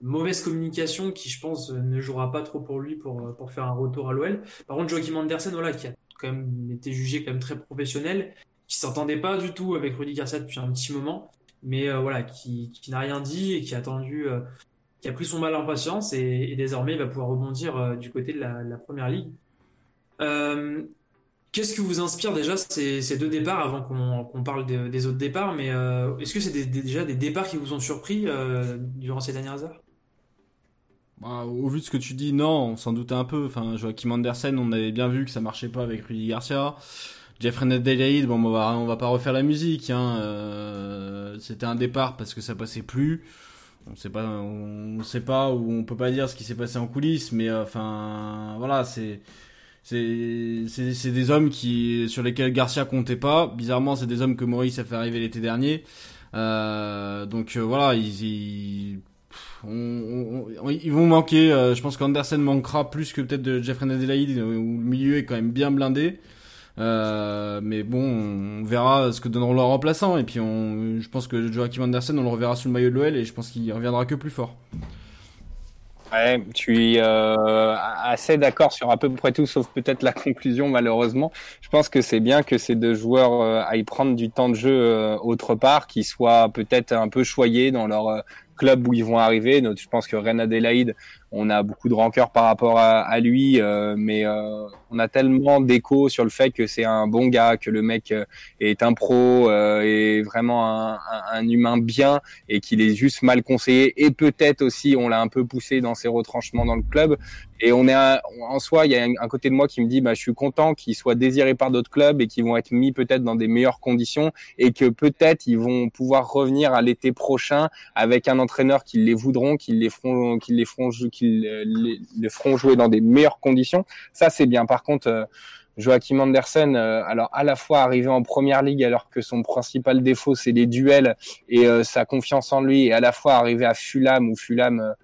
mauvaise communication qui, je pense, ne jouera pas trop pour lui pour faire un retour à l'OL. Par contre, Joachim Andersen, qui a quand même été jugé quand même très professionnel, qui ne s'entendait pas du tout avec Rudy Garcia depuis un petit moment, mais qui n'a rien dit et qui a attendu... qui a pris son mal en patience et désormais il va pouvoir rebondir du côté de la première ligue. Qu'est-ce que vous inspire déjà ces 2 départs avant qu'on parle des autres départs, mais est-ce que c'est déjà des départs qui vous ont surpris durant ces dernières heures? Au vu de ce que tu dis, non, on s'en doutait un peu. Enfin, Joachim Andersen, on avait bien vu que ça marchait pas avec Rudy Garcia. Jeff Reine-Adélaïde, on va pas refaire la musique. C'était un départ parce que ça passait plus. On sait pas ou on peut pas dire ce qui s'est passé en coulisses, mais enfin voilà, c'est des hommes sur lesquels Garcia comptait pas. Bizarrement, c'est des hommes que Maurice a fait arriver l'été dernier. Donc voilà, ils vont manquer. Je pense qu'Andersen manquera plus que peut-être de Jeff Reine-Adélaïde, où le milieu est quand même bien blindé. Mais bon, on verra ce que donneront leurs remplaçants. Et puis, je pense que Joachim Andersen, on le reverra sous le maillot de l'OL et je pense qu'il reviendra que plus fort. Ouais, je suis assez d'accord sur à peu près tout, sauf peut-être la conclusion, malheureusement. Je pense que c'est bien que ces deux joueurs aillent prendre du temps de jeu autre part, qu'ils soient peut-être un peu choyés dans leur club où ils vont arriver. Donc, je pense que Reine-Adélaïde, on a beaucoup de rancœur par rapport à lui, mais on a tellement d'écho sur le fait que c'est un bon gars, que le mec est un pro, est vraiment un humain bien, et qu'il est juste mal conseillé. Et peut-être aussi, on l'a un peu poussé dans ses retranchements dans le club. Et en soi, il y a un côté de moi qui me dit, je suis content qu'ils soient désirés par d'autres clubs et qu'ils vont être mis peut-être dans des meilleures conditions et que peut-être ils vont pouvoir revenir à l'été prochain avec un entraîneur qui les voudront, qui les feront jouer dans des meilleures conditions. Ça, c'est bien. Par contre, Joachim Andersen, alors à la fois arrivé en première ligue alors que son principal défaut, c'est les duels et sa confiance en lui, et à la fois arrivé à Fulham, où Fulham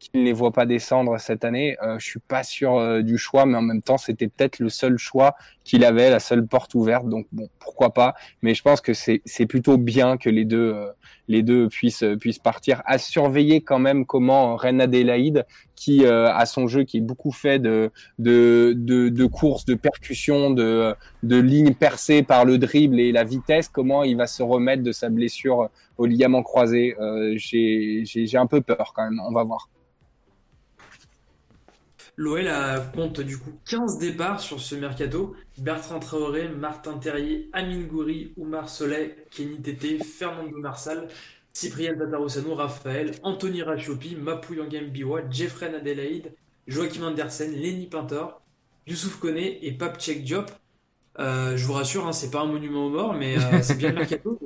qui ne les voit pas descendre cette année, je suis pas sûr du choix, mais en même temps, c'était peut-être le seul choix qu'il avait, la seule porte ouverte. Donc bon, pourquoi pas. Mais je pense que c'est plutôt bien que les deux puissent partir. À surveiller quand même comment Reine-Adélaïde, qui a son jeu qui est beaucoup fait de courses, de percussions, de lignes percées par le dribble et la vitesse, comment il va se remettre de sa blessure au ligament croisé. J'ai un peu peur quand même. On va voir. L'OL compte du coup 15 départs sur ce mercato. Bertrand Traoré, Martin Terrier, Amine Gouiri, Oumar Soley, Kenny Tété, Fernando Marsal, Cyprien Tatarosano, Raphaël, Anthony Rachopi, Mapou Yanga-Mbiwa, Jeff Reine-Adélaïde, Joachim Andersen, Lenny Pintor, Youssouf Koné et Pape Cheikh Diop. Je vous rassure, c'est pas un monument aux morts, mais c'est bien le mercato.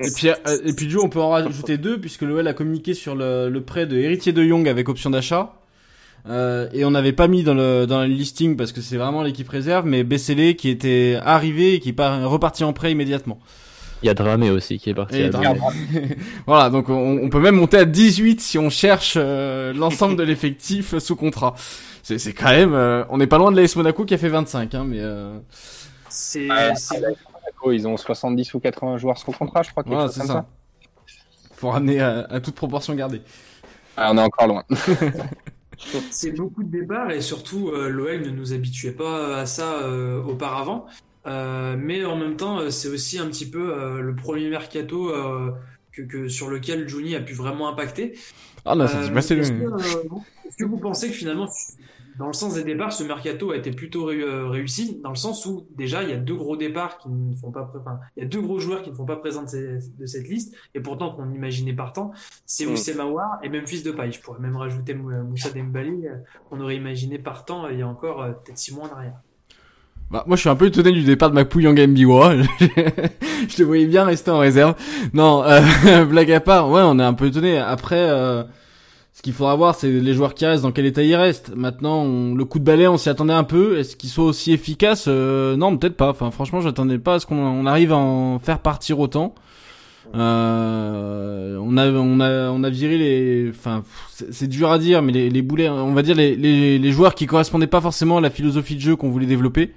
Et puis Joe, on peut en rajouter deux, puisque l'OL a communiqué sur le prêt de Héritier de Jong avec option d'achat. Et on n'avait pas mis dans le listing parce que c'est vraiment l'équipe réserve, mais Besselé qui était arrivé et qui reparti en prêt immédiatement. Il y a Dramé aussi qui est parti. Voilà, donc on peut même monter à 18 si on cherche l'ensemble de l'effectif sous contrat. C'est quand même, on n'est pas loin de l'AS Monaco qui a fait 25, mais c'est l'AS Monaco, ils ont 70 ou 80 joueurs sous contrat, je crois. Voilà, c'est ça. Faut ramener à toute proportion gardée. Ah, on est encore loin. C'est beaucoup de départs et surtout l'OL ne nous habituait pas à ça auparavant, mais en même temps c'est aussi un petit peu le premier mercato que sur lequel Johnny a pu vraiment impacter. Ah là, ça s'est passé lui. Est-ce que vous pensez que finalement, dans le sens des départs, ce mercato a été plutôt réussi, dans le sens où déjà il y a deux gros départs qui ne font pas, il y a deux gros joueurs qui ne font pas présents de cette liste, et pourtant qu'on imaginait partant, c'est Oussem Aouar et Memphis Depay. Je pourrais même rajouter Moussa Dembélé, qu'on aurait imaginé partant il y a encore peut-être 6 mois en arrière. Moi je suis un peu étonné du départ de Mapou Yanga-Mbiwa. Je le voyais bien rester en réserve. Non, blague à part, ouais, on est un peu étonné. Après, ce qu'il faudra voir, c'est les joueurs qui restent, dans quel état ils restent. Maintenant, le coup de balai, on s'y attendait un peu. Est-ce qu'ils soient aussi efficaces ? Non, peut-être pas. Enfin, franchement, j'attendais pas à ce qu'on arrive à en faire partir autant. On a viré les. Enfin, c'est dur à dire, mais les boulets, on va dire les joueurs qui correspondaient pas forcément à la philosophie de jeu qu'on voulait développer.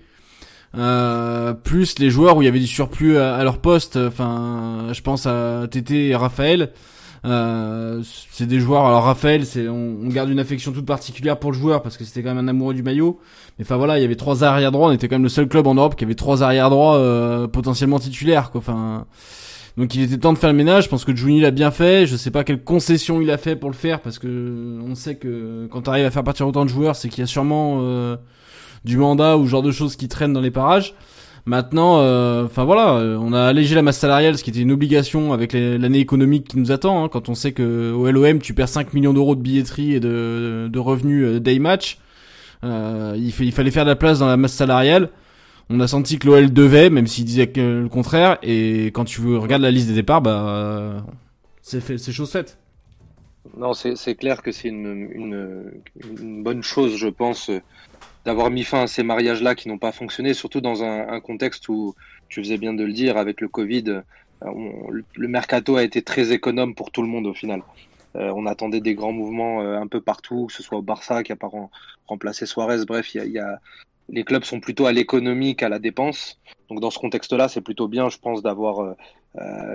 Plus les joueurs où il y avait du surplus à leur poste. Enfin, je pense à Tété et Raphaël. C'est des joueurs, alors Raphaël, on garde une affection toute particulière pour le joueur parce que c'était quand même un amoureux du maillot, mais enfin voilà, il y avait 3 arrière droits, on était quand même le seul club en Europe qui avait 3 arrière droits potentiellement titulaires, quoi. Enfin, donc il était temps de faire le ménage. Je pense que Juni l'a bien fait. Je sais pas quelle concession il a fait pour le faire, parce que on sait que quand t'arrives à faire partir autant de joueurs, c'est qu'il y a sûrement du mandat ou ce genre de choses qui traînent dans les parages. Maintenant, enfin voilà, on a allégé la masse salariale, ce qui était une obligation avec l'année économique qui nous attend. Quand on sait que au LOM, tu perds 5 millions d'euros de billetterie et de revenus day match, il fallait faire de la place dans la masse salariale. On a senti que l'OL devait, même s'il disait le contraire. Et quand tu regardes la liste des départs, c'est chose faite. Non, c'est clair que c'est une bonne chose, je pense, d'avoir mis fin à ces mariages-là qui n'ont pas fonctionné, surtout dans un contexte où, tu faisais bien de le dire, avec le Covid, le mercato a été très économe pour tout le monde au final. On attendait des grands mouvements un peu partout, que ce soit au Barça qui a pas remplacé Suarez, bref, les clubs sont plutôt à l'économie qu'à la dépense. Donc dans ce contexte-là, c'est plutôt bien, je pense, d'avoir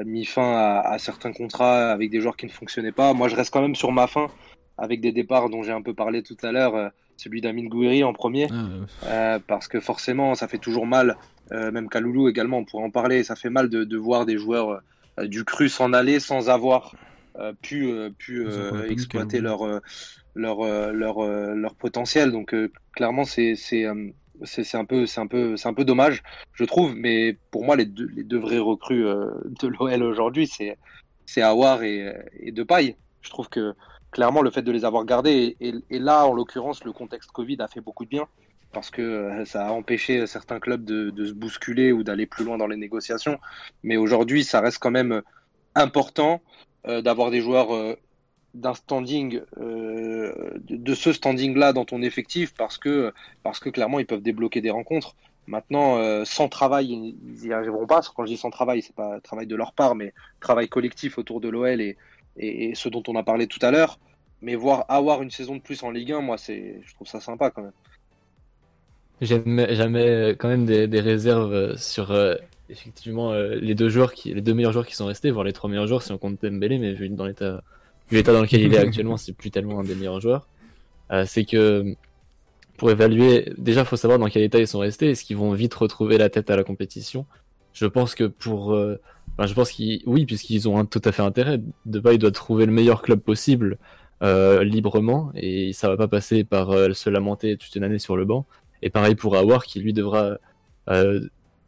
mis fin à certains contrats avec des joueurs qui ne fonctionnaient pas. Moi, je reste quand même sur ma fin avec des départs dont j'ai un peu parlé tout à l'heure, celui d'Amine Gouiri en premier, parce que forcément, ça fait toujours mal, même Kalulu également, on pourrait en parler, ça fait mal de voir des joueurs du cru s'en aller sans avoir pu exploiter leur potentiel. Donc clairement, c'est un peu dommage, je trouve. Mais pour moi, les deux vrais recrues de l'OL aujourd'hui, c'est Aouar et Depay. Je trouve que clairement, le fait de les avoir gardés et là, en l'occurrence, le contexte Covid a fait beaucoup de bien, parce que ça a empêché certains clubs de se bousculer ou d'aller plus loin dans les négociations. Mais aujourd'hui, ça reste quand même important d'avoir des joueurs d'un standing, de ce standing-là dans ton effectif, parce que clairement, ils peuvent débloquer des rencontres. Maintenant, sans travail, ils n'y arriveront pas. Quand je dis sans travail, c'est pas travail de leur part, mais travail collectif autour de l'OL et ce dont on a parlé tout à l'heure. Mais voir avoir une saison de plus en Ligue 1, moi, je trouve ça sympa quand même. J'avais quand même des réserves sur... effectivement, les deux meilleurs joueurs qui sont restés, voire les trois meilleurs joueurs si on compte Dembélé, mais vu l'état dans lequel il est actuellement, c'est plus tellement un des meilleurs joueurs. C'est que pour évaluer, déjà il faut savoir dans quel état ils sont restés. Est-ce qu'ils vont vite retrouver la tête à la compétition? Je pense que oui, puisqu'ils ont tout à fait intérêt. Depay doit trouver le meilleur club possible librement, et ça va pas passer par se lamenter toute une année sur le banc. Et pareil pour Aouar, qui lui devra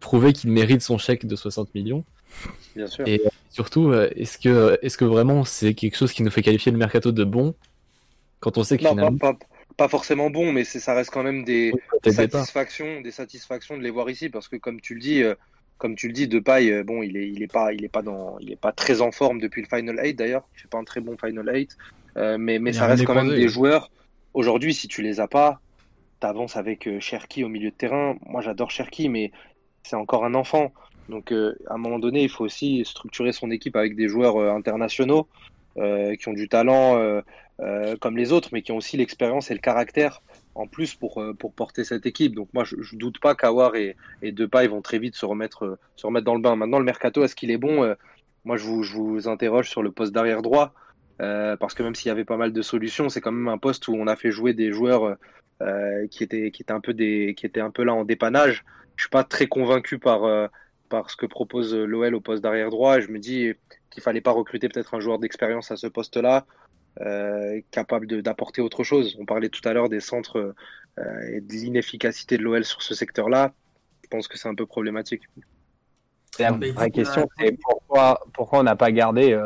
prouver qu'il mérite son chèque de 60 millions. Bien sûr. Et surtout, est-ce que vraiment c'est quelque chose qui nous fait qualifier le mercato de bon, quand on sait qu'il n'a pas forcément bon, mais ça reste quand même des satisfactions de les voir ici, parce que comme tu le dis, Depay, bon, il est pas très en forme depuis le Final 8 d'ailleurs. Il fait pas un très bon Final 8, mais ça reste quand même des joueurs. Aujourd'hui, si tu les as pas, t'avances avec Cherki au milieu de terrain. Moi, j'adore Cherki, mais c'est encore un enfant, donc à un moment donné, il faut aussi structurer son équipe avec des joueurs internationaux qui ont du talent comme les autres, mais qui ont aussi l'expérience et le caractère en plus pour porter cette équipe. Donc moi, je doute pas qu'Aouar et Depay vont très vite se remettre dans le bain. Maintenant, le mercato, est-ce qu'il est bon? Moi, je vous interroge sur le poste d'arrière droit, parce que même s'il y avait pas mal de solutions, c'est quand même un poste où on a fait jouer des joueurs qui étaient un peu là en dépannage. Je suis pas très convaincu par ce que propose l'OL au poste d'arrière droit, et je me dis qu'il fallait pas recruter peut-être un joueur d'expérience à ce poste-là, capable d'apporter autre chose. On parlait tout à l'heure des centres et de l'inefficacité de l'OL sur ce secteur-là. Je pense que c'est un peu problématique. La vraie question, c'est pourquoi on n'a pas gardé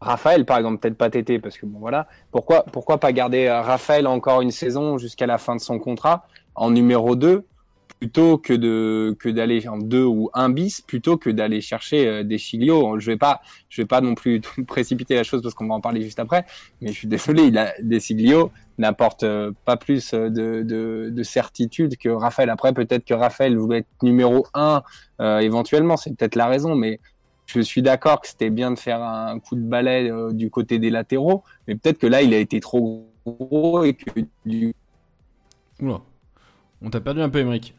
Raphaël, par exemple, peut-être pas Tété, parce que bon voilà. Pourquoi pas garder Raphaël encore une saison jusqu'à la fin de son contrat en numéro 2? Plutôt que d'aller en 2 ou 1 bis, plutôt que d'aller chercher des Chiglio. Je vais pas non plus précipiter la chose, parce qu'on va en parler juste après, mais je suis désolé, des Chiglio n'apportent pas plus de certitude que Raphaël. Après, peut-être que Raphaël voulait être numéro 1 éventuellement, c'est peut-être la raison, mais je suis d'accord que c'était bien de faire un coup de balai du côté des latéraux, mais peut-être que là, il a été trop gros et que du... Oula, on t'a perdu un peu, Aymeric.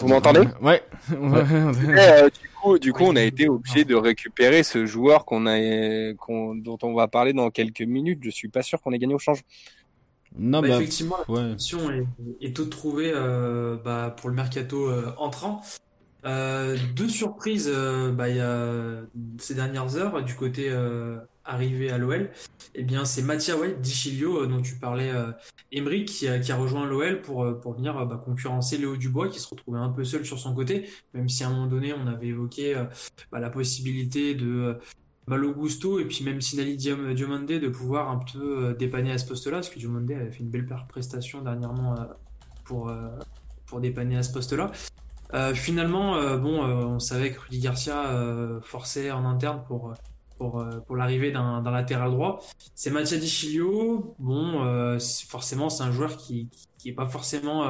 Vous m'entendez? Ouais. Du coup, on a été obligé de récupérer ce joueur dont on va parler dans quelques minutes. Je suis pas sûr qu'on ait gagné au change. Non, effectivement, la question est toute trouvée pour le mercato entrant. Deux surprises il y a ces dernières heures du côté arrivé à l'OL. Eh bien, c'est Mathias Dicilio dont tu parlais, Aymeric, qui a rejoint l'OL pour venir concurrencer Léo Dubois, qui se retrouvait un peu seul sur son côté, même si à un moment donné on avait évoqué la possibilité de Malo Gusto, et puis même Sinali Diomande, de pouvoir un peu dépanner à ce poste-là, parce que Diomande avait fait une belle prestation dernièrement pour dépanner à ce poste-là. Finalement, on savait que Rudy Garcia forçait en interne pour pour l'arrivée d'un latéral droit. C'est Mathias Di Sciglio. Bon, forcément, c'est un joueur qui est pas forcément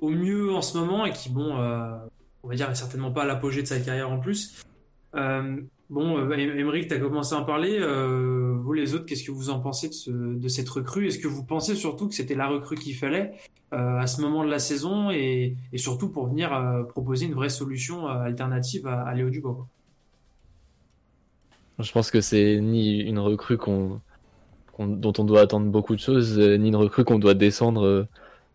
au mieux en ce moment et qui, bon, on va dire, est certainement pas à l'apogée de sa carrière en plus. Bon, Aymeric, tu as commencé à en parler. Vous les autres, qu'est-ce que vous en pensez de cette recrue? Est-ce que vous pensez surtout que c'était la recrue qu'il fallait à ce moment de la saison et surtout pour venir proposer une vraie solution alternative à Léo Dubois? Je pense que c'est ni une recrue dont on doit attendre beaucoup de choses, ni une recrue qu'on doit descendre.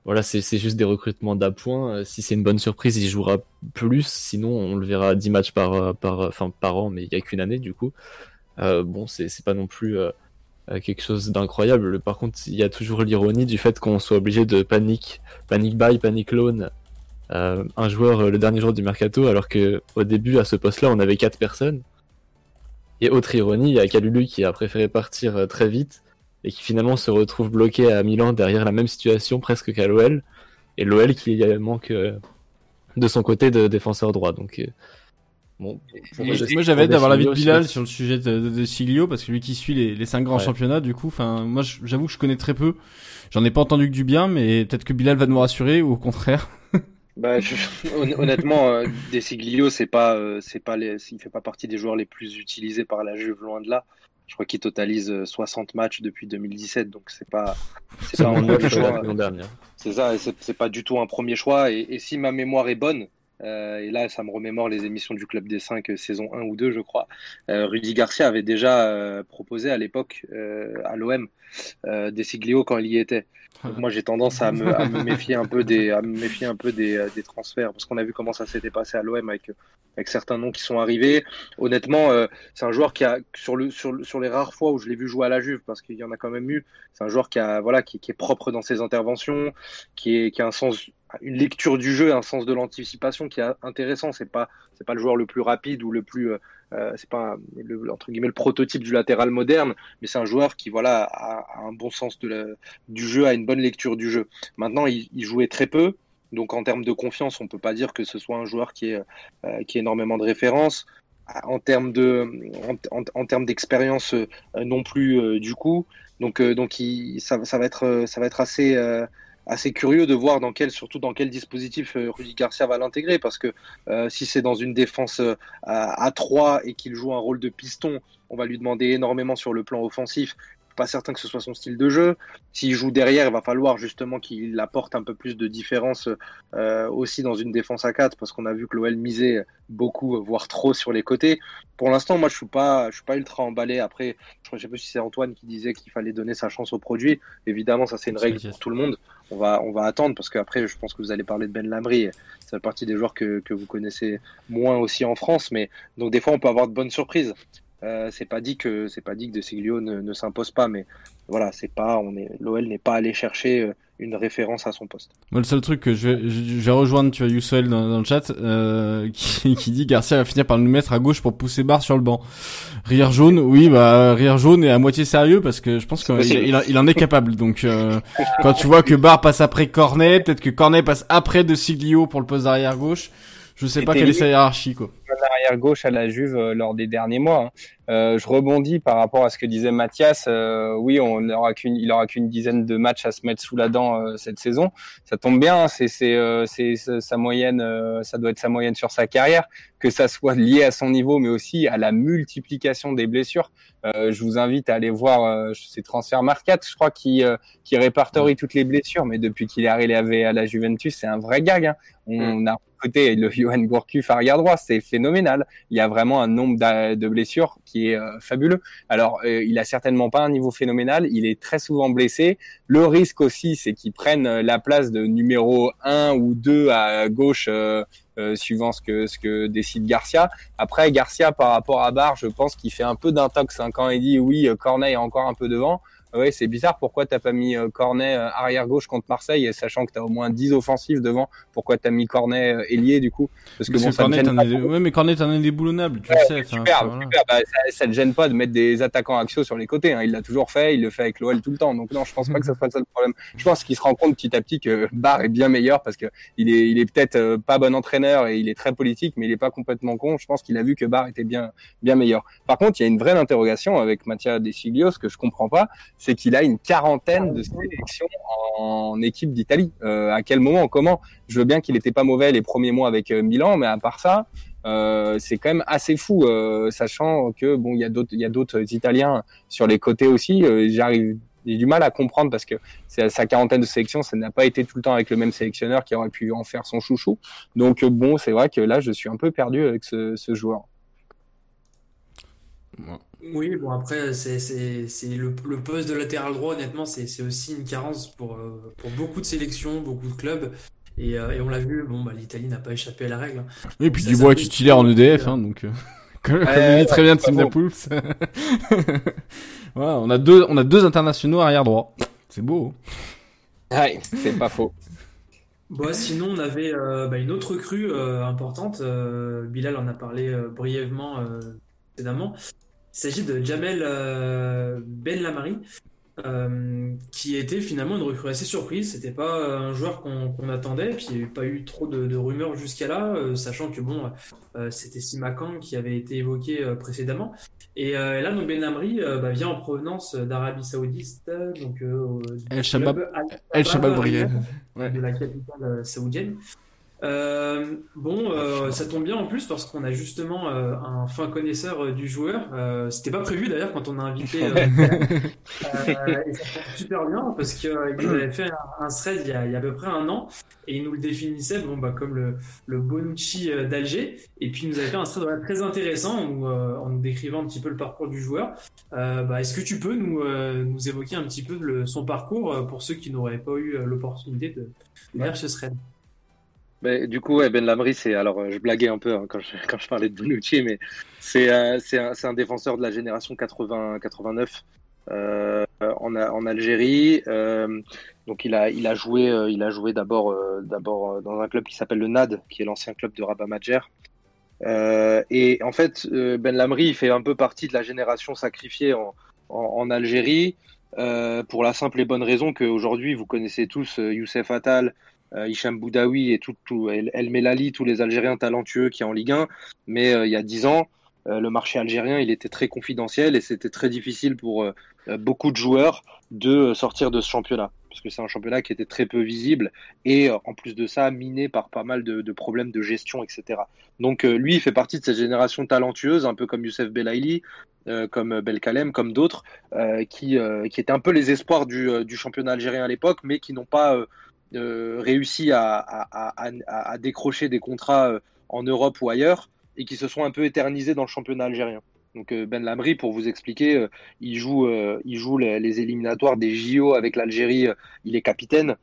Voilà, c'est juste des recrutements d'appoint. Si c'est une bonne surprise, il jouera plus. Sinon, on le verra 10 matchs par an, mais il n'y a qu'une année, du coup. Bon, c'est pas non plus quelque chose d'incroyable. Par contre, il y a toujours l'ironie du fait qu'on soit obligé de panic buy, panic loan, un joueur le dernier jour du mercato, alors qu'au début, à ce poste-là, on avait 4 personnes. Et autre ironie, il y a Kalulu qui a préféré partir très vite et qui finalement se retrouve bloqué à Milan derrière la même situation presque qu'à l'OL, et l'OL qui manque de son côté de défenseur droit. Donc, bon, moi j'avais hâte d'avoir l'avis de Bilal sur le sujet de Sciglio, parce que lui qui suit les 5 grands championnats, du coup, moi j'avoue que je connais très peu, j'en ai pas entendu que du bien, mais peut-être que Bilal va nous rassurer, ou au contraire. Bah, honnêtement, De Sciglio, il ne fait pas partie des joueurs les plus utilisés par la Juve, loin de là. Je crois qu'il totalise 60 matchs depuis 2017, donc c'est pas un premier choix. C'est ça, c'est pas du tout un premier choix. Et si ma mémoire est bonne, et là ça me remémore les émissions du Club des Cinq, saison 1 ou 2 je crois, Rudy Garcia avait déjà proposé à l'époque à l'OM De Sciglio quand il y était. Donc moi j'ai tendance à me méfier un peu des transferts, parce qu'on a vu comment ça s'était passé à l'OM avec certains noms qui sont arrivés. Honnêtement, c'est un joueur qui a, sur les rares fois où je l'ai vu jouer à la Juve, parce qu'il y en a quand même eu, c'est un joueur qui est propre dans ses interventions, qui a un sens, une lecture du jeu, un sens de l'anticipation qui est intéressant. C'est pas le joueur le plus rapide ou le plus c'est pas entre guillemets le prototype du latéral moderne, mais c'est un joueur qui a un bon sens du jeu, a une bonne lecture du jeu. Maintenant, il jouait très peu, donc en termes de confiance, on peut pas dire que ce soit un joueur qui est énormément de référence. En termes d'expérience non plus du coup. Donc ça va être assez curieux de voir dans quel dispositif Rudy Garcia va l'intégrer, parce que si c'est dans une défense à 3 et qu'il joue un rôle de piston, on va lui demander énormément sur le plan offensif. Je suis pas certain que ce soit son style de jeu. S'il joue derrière, il va falloir justement qu'il apporte un peu plus de différence aussi dans une défense à 4, parce qu'on a vu que l'OL misait beaucoup, voire trop, sur les côtés. Pour l'instant, moi, je suis pas ultra emballé. Après, je sais pas si c'est Antoine qui disait qu'il fallait donner sa chance au produit. Évidemment, ça c'est une règle pour tout le monde. On va attendre, parce qu'après, je pense que vous allez parler de Ben Lamry. Ça fait partie des joueurs que vous connaissez moins aussi en France, mais donc des fois on peut avoir de bonnes surprises. C'est pas dit que De Sciglio ne s'impose pas, mais voilà, l'OL n'est pas allé chercher une référence à son poste. Moi, le seul truc que je vais rejoindre, tu vois, Youssel dans le chat, qui dit Garcia va finir par nous mettre à gauche pour pousser Barre sur le banc. Rire jaune, oui, bah rire jaune et à moitié sérieux, parce que je pense qu'il en est capable. Donc quand tu vois que Barre passe après Cornet, peut-être que Cornet passe après De Sciglio pour le poste d'arrière gauche. Je sais pas quelle est sa hiérarchie, quoi. L'arrière gauche à la Juve lors des derniers mois. Je rebondis par rapport à ce que disait Mathias. Oui, il aura qu'une dizaine de matchs à se mettre sous la dent cette saison. Ça tombe bien, hein, c'est sa moyenne, ça doit être sa moyenne sur sa carrière, que ça soit lié à son niveau, mais aussi à la multiplication des blessures. Je vous invite à aller voir ces Transfermarkt, je crois, qui répertorie toutes les blessures. Mais depuis qu'il est arrivé à la Juventus, c'est un vrai gag, hein. On a recruté le Johan Gourcuff arrière droit, c'est phénoménal. Il y a vraiment un nombre de blessures qui est fabuleux. Alors, il a certainement pas un niveau phénoménal. Il est très souvent blessé. Le risque aussi, c'est qu'il prenne la place de numéro 1 ou 2 à gauche, suivant ce que décide Garcia. Après, Garcia, par rapport à Barre, je pense qu'il fait un peu d'intox, hein. Quand il dit oui, Cornet est encore un peu devant, ouais, c'est bizarre, pourquoi t'as pas mis Cornet arrière-gauche contre Marseille, et sachant que t'as au moins 10 offensives devant, pourquoi t'as mis Cornet ailier du coup? Parce que bon, ça Cornet, ouais, mais Cornet, t'en es déboulonnable, tu le sais. Super, voilà. Bah, ça ne gêne pas de mettre des attaquants axiaux sur les côtés, hein. Il l'a toujours fait, il le fait avec l'OL tout le temps, donc non, je pense pas que ça soit ça le problème. Je pense qu'il se rend compte petit à petit que Barre est bien meilleur, parce que il est peut-être pas bon entraîneur et il est très politique, mais il est pas complètement con. Je pense qu'il a vu que Barre était bien meilleur. Par contre, il y a une vraie interrogation avec Mathias Desiglio, ce que je comprends pas, c'est qu'il a une quarantaine de sélections en équipe d'Italie. À quel moment, comment? Je veux bien qu'il n'était pas mauvais les premiers mois avec Milan, mais à part ça, c'est quand même assez fou, sachant que bon, il y a d'autres Italiens sur les côtés aussi. J'ai du mal à comprendre, parce que sa quarantaine de sélections, ça n'a pas été tout le temps avec le même sélectionneur qui aurait pu en faire son chouchou. Donc bon, c'est vrai que là, je suis un peu perdu avec ce joueur. Oui, bon, après c'est le poste de latéral droit, honnêtement, c'est aussi une carence pour beaucoup de sélections, beaucoup de clubs, et on l'a vu, bon bah l'Italie n'a pas échappé à la règle. Et puis Dubois est titulaire en EDF, hein, donc comme il dit très bien Tim Napoule. Voilà, on a deux internationaux arrière droit. C'est beau. Ouais, c'est pas faux. Bon, sinon, on avait une autre recrue importante. Bilal en a parlé brièvement précédemment. Il s'agit de Jamel Benlamari, qui était finalement une recrue assez surprise. C'était pas un joueur qu'on attendait, puis il n'y a pas eu trop de rumeurs jusqu'à là, sachant que bon, c'était Simakan qui avait été évoqué précédemment. Et là, donc Benlamari vient en provenance d'Arabie Saoudite, donc El Shabab de la capitale saoudienne. Ça tombe bien en plus, parce qu'on a justement un fin connaisseur du joueur. C'était pas prévu d'ailleurs quand on a invité. Et ça tombe super bien, parce qu'il avait fait un thread il y a à peu près un an, et il nous le définissait comme le Bonucci d'Alger. Et puis il nous avait fait un thread très intéressant en nous décrivant un petit peu le parcours du joueur. Est-ce que tu peux nous évoquer un petit peu son parcours pour ceux qui n'auraient pas eu l'opportunité de lire ce thread? Mais, du coup, ouais, Benlamari, je blaguais un peu, hein, quand je parlais de Bonucci, mais c'est un défenseur de la génération 80-89 en Algérie. Donc il a joué d'abord dans un club qui s'appelle le NAD, qui est l'ancien club de Rabat Madjer. Et en fait, Benlamari, il fait un peu partie de la génération sacrifiée en Algérie, pour la simple et bonne raison qu'aujourd'hui, vous connaissez tous Youssef Attal, Hicham Boudaoui et tout El Melali, tous les Algériens talentueux qui est en Ligue 1, mais il y a 10 ans, le marché algérien, il était très confidentiel, et c'était très difficile pour beaucoup de joueurs de sortir de ce championnat, parce que c'est un championnat qui était très peu visible, et en plus de ça, miné par pas mal de problèmes de gestion, etc. Donc lui, il fait partie de cette génération talentueuse, un peu comme Youssef Belaïli, comme Belkalem, comme d'autres, qui étaient un peu les espoirs du championnat algérien à l'époque, mais qui n'ont pas réussi à décrocher des contrats en Europe ou ailleurs, et qui se sont un peu éternisés dans le championnat algérien. Donc Benlamari, pour vous expliquer, il joue les éliminatoires des JO avec l'Algérie, il est capitaine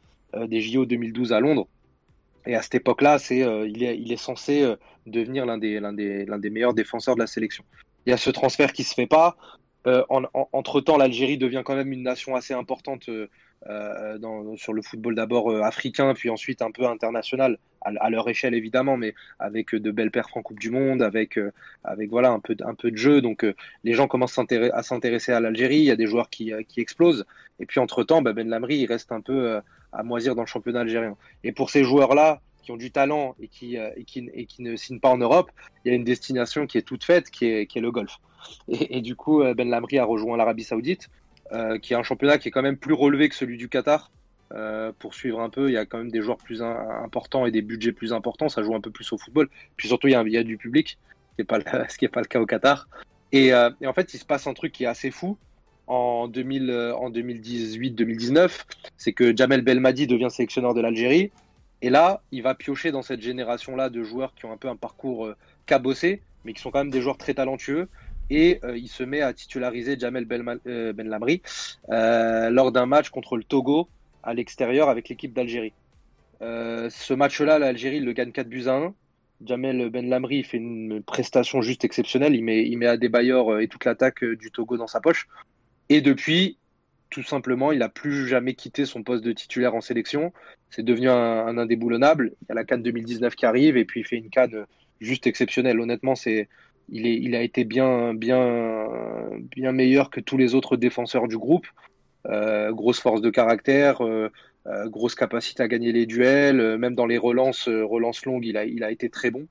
des JO 2012 à Londres, et à cette époque-là, il est censé devenir l'un des meilleurs défenseurs de la sélection. Il y a ce transfert qui se fait pas. Entre-temps, l'Algérie devient quand même une nation assez importante sur le football, d'abord africain, puis ensuite un peu international, à leur échelle évidemment, mais avec de belles perfs en Coupe du Monde, avec voilà, un peu de jeu. Donc les gens commencent à s'intéresser à l'Algérie, il y a des joueurs qui explosent. Et puis entre-temps, Benlamari, il reste un peu à moisir dans le championnat algérien. Et pour ces joueurs-là, qui ont du talent et qui ne signent pas en Europe, il y a une destination qui est toute faite, qui est le golf. Et du coup, Benlamari a rejoint l'Arabie Saoudite, qui est un championnat qui est quand même plus relevé que celui du Qatar. Pour suivre un peu, il y a quand même des joueurs plus importants et des budgets plus importants, ça joue un peu plus au football. Puis surtout, il y a du public, ce qui n'est pas le cas au Qatar. Et en fait, il se passe un truc qui est assez fou. En 2018-2019, c'est que Jamel Belmadi devient sélectionneur de l'Algérie. Et là, il va piocher dans cette génération-là de joueurs qui ont un peu un parcours cabossé, mais qui sont quand même des joueurs très talentueux. Et il se met à titulariser Jamel Benlamari lors d'un match contre le Togo à l'extérieur avec l'équipe d'Algérie. Ce match-là, l'Algérie le gagne 4-1. Jamel Benlamari fait une prestation juste exceptionnelle. Il met Adebayor et toute l'attaque du Togo dans sa poche. Et depuis, tout simplement, il n'a plus jamais quitté son poste de titulaire en sélection. C'est devenu un indéboulonnable. Il y a la CAN 2019 qui arrive et puis il fait une CAN juste exceptionnelle. Honnêtement, il a été bien meilleur que tous les autres défenseurs du groupe. Grosse force de caractère, grosse capacité à gagner les duels, même dans les relances longues, il a été très bon.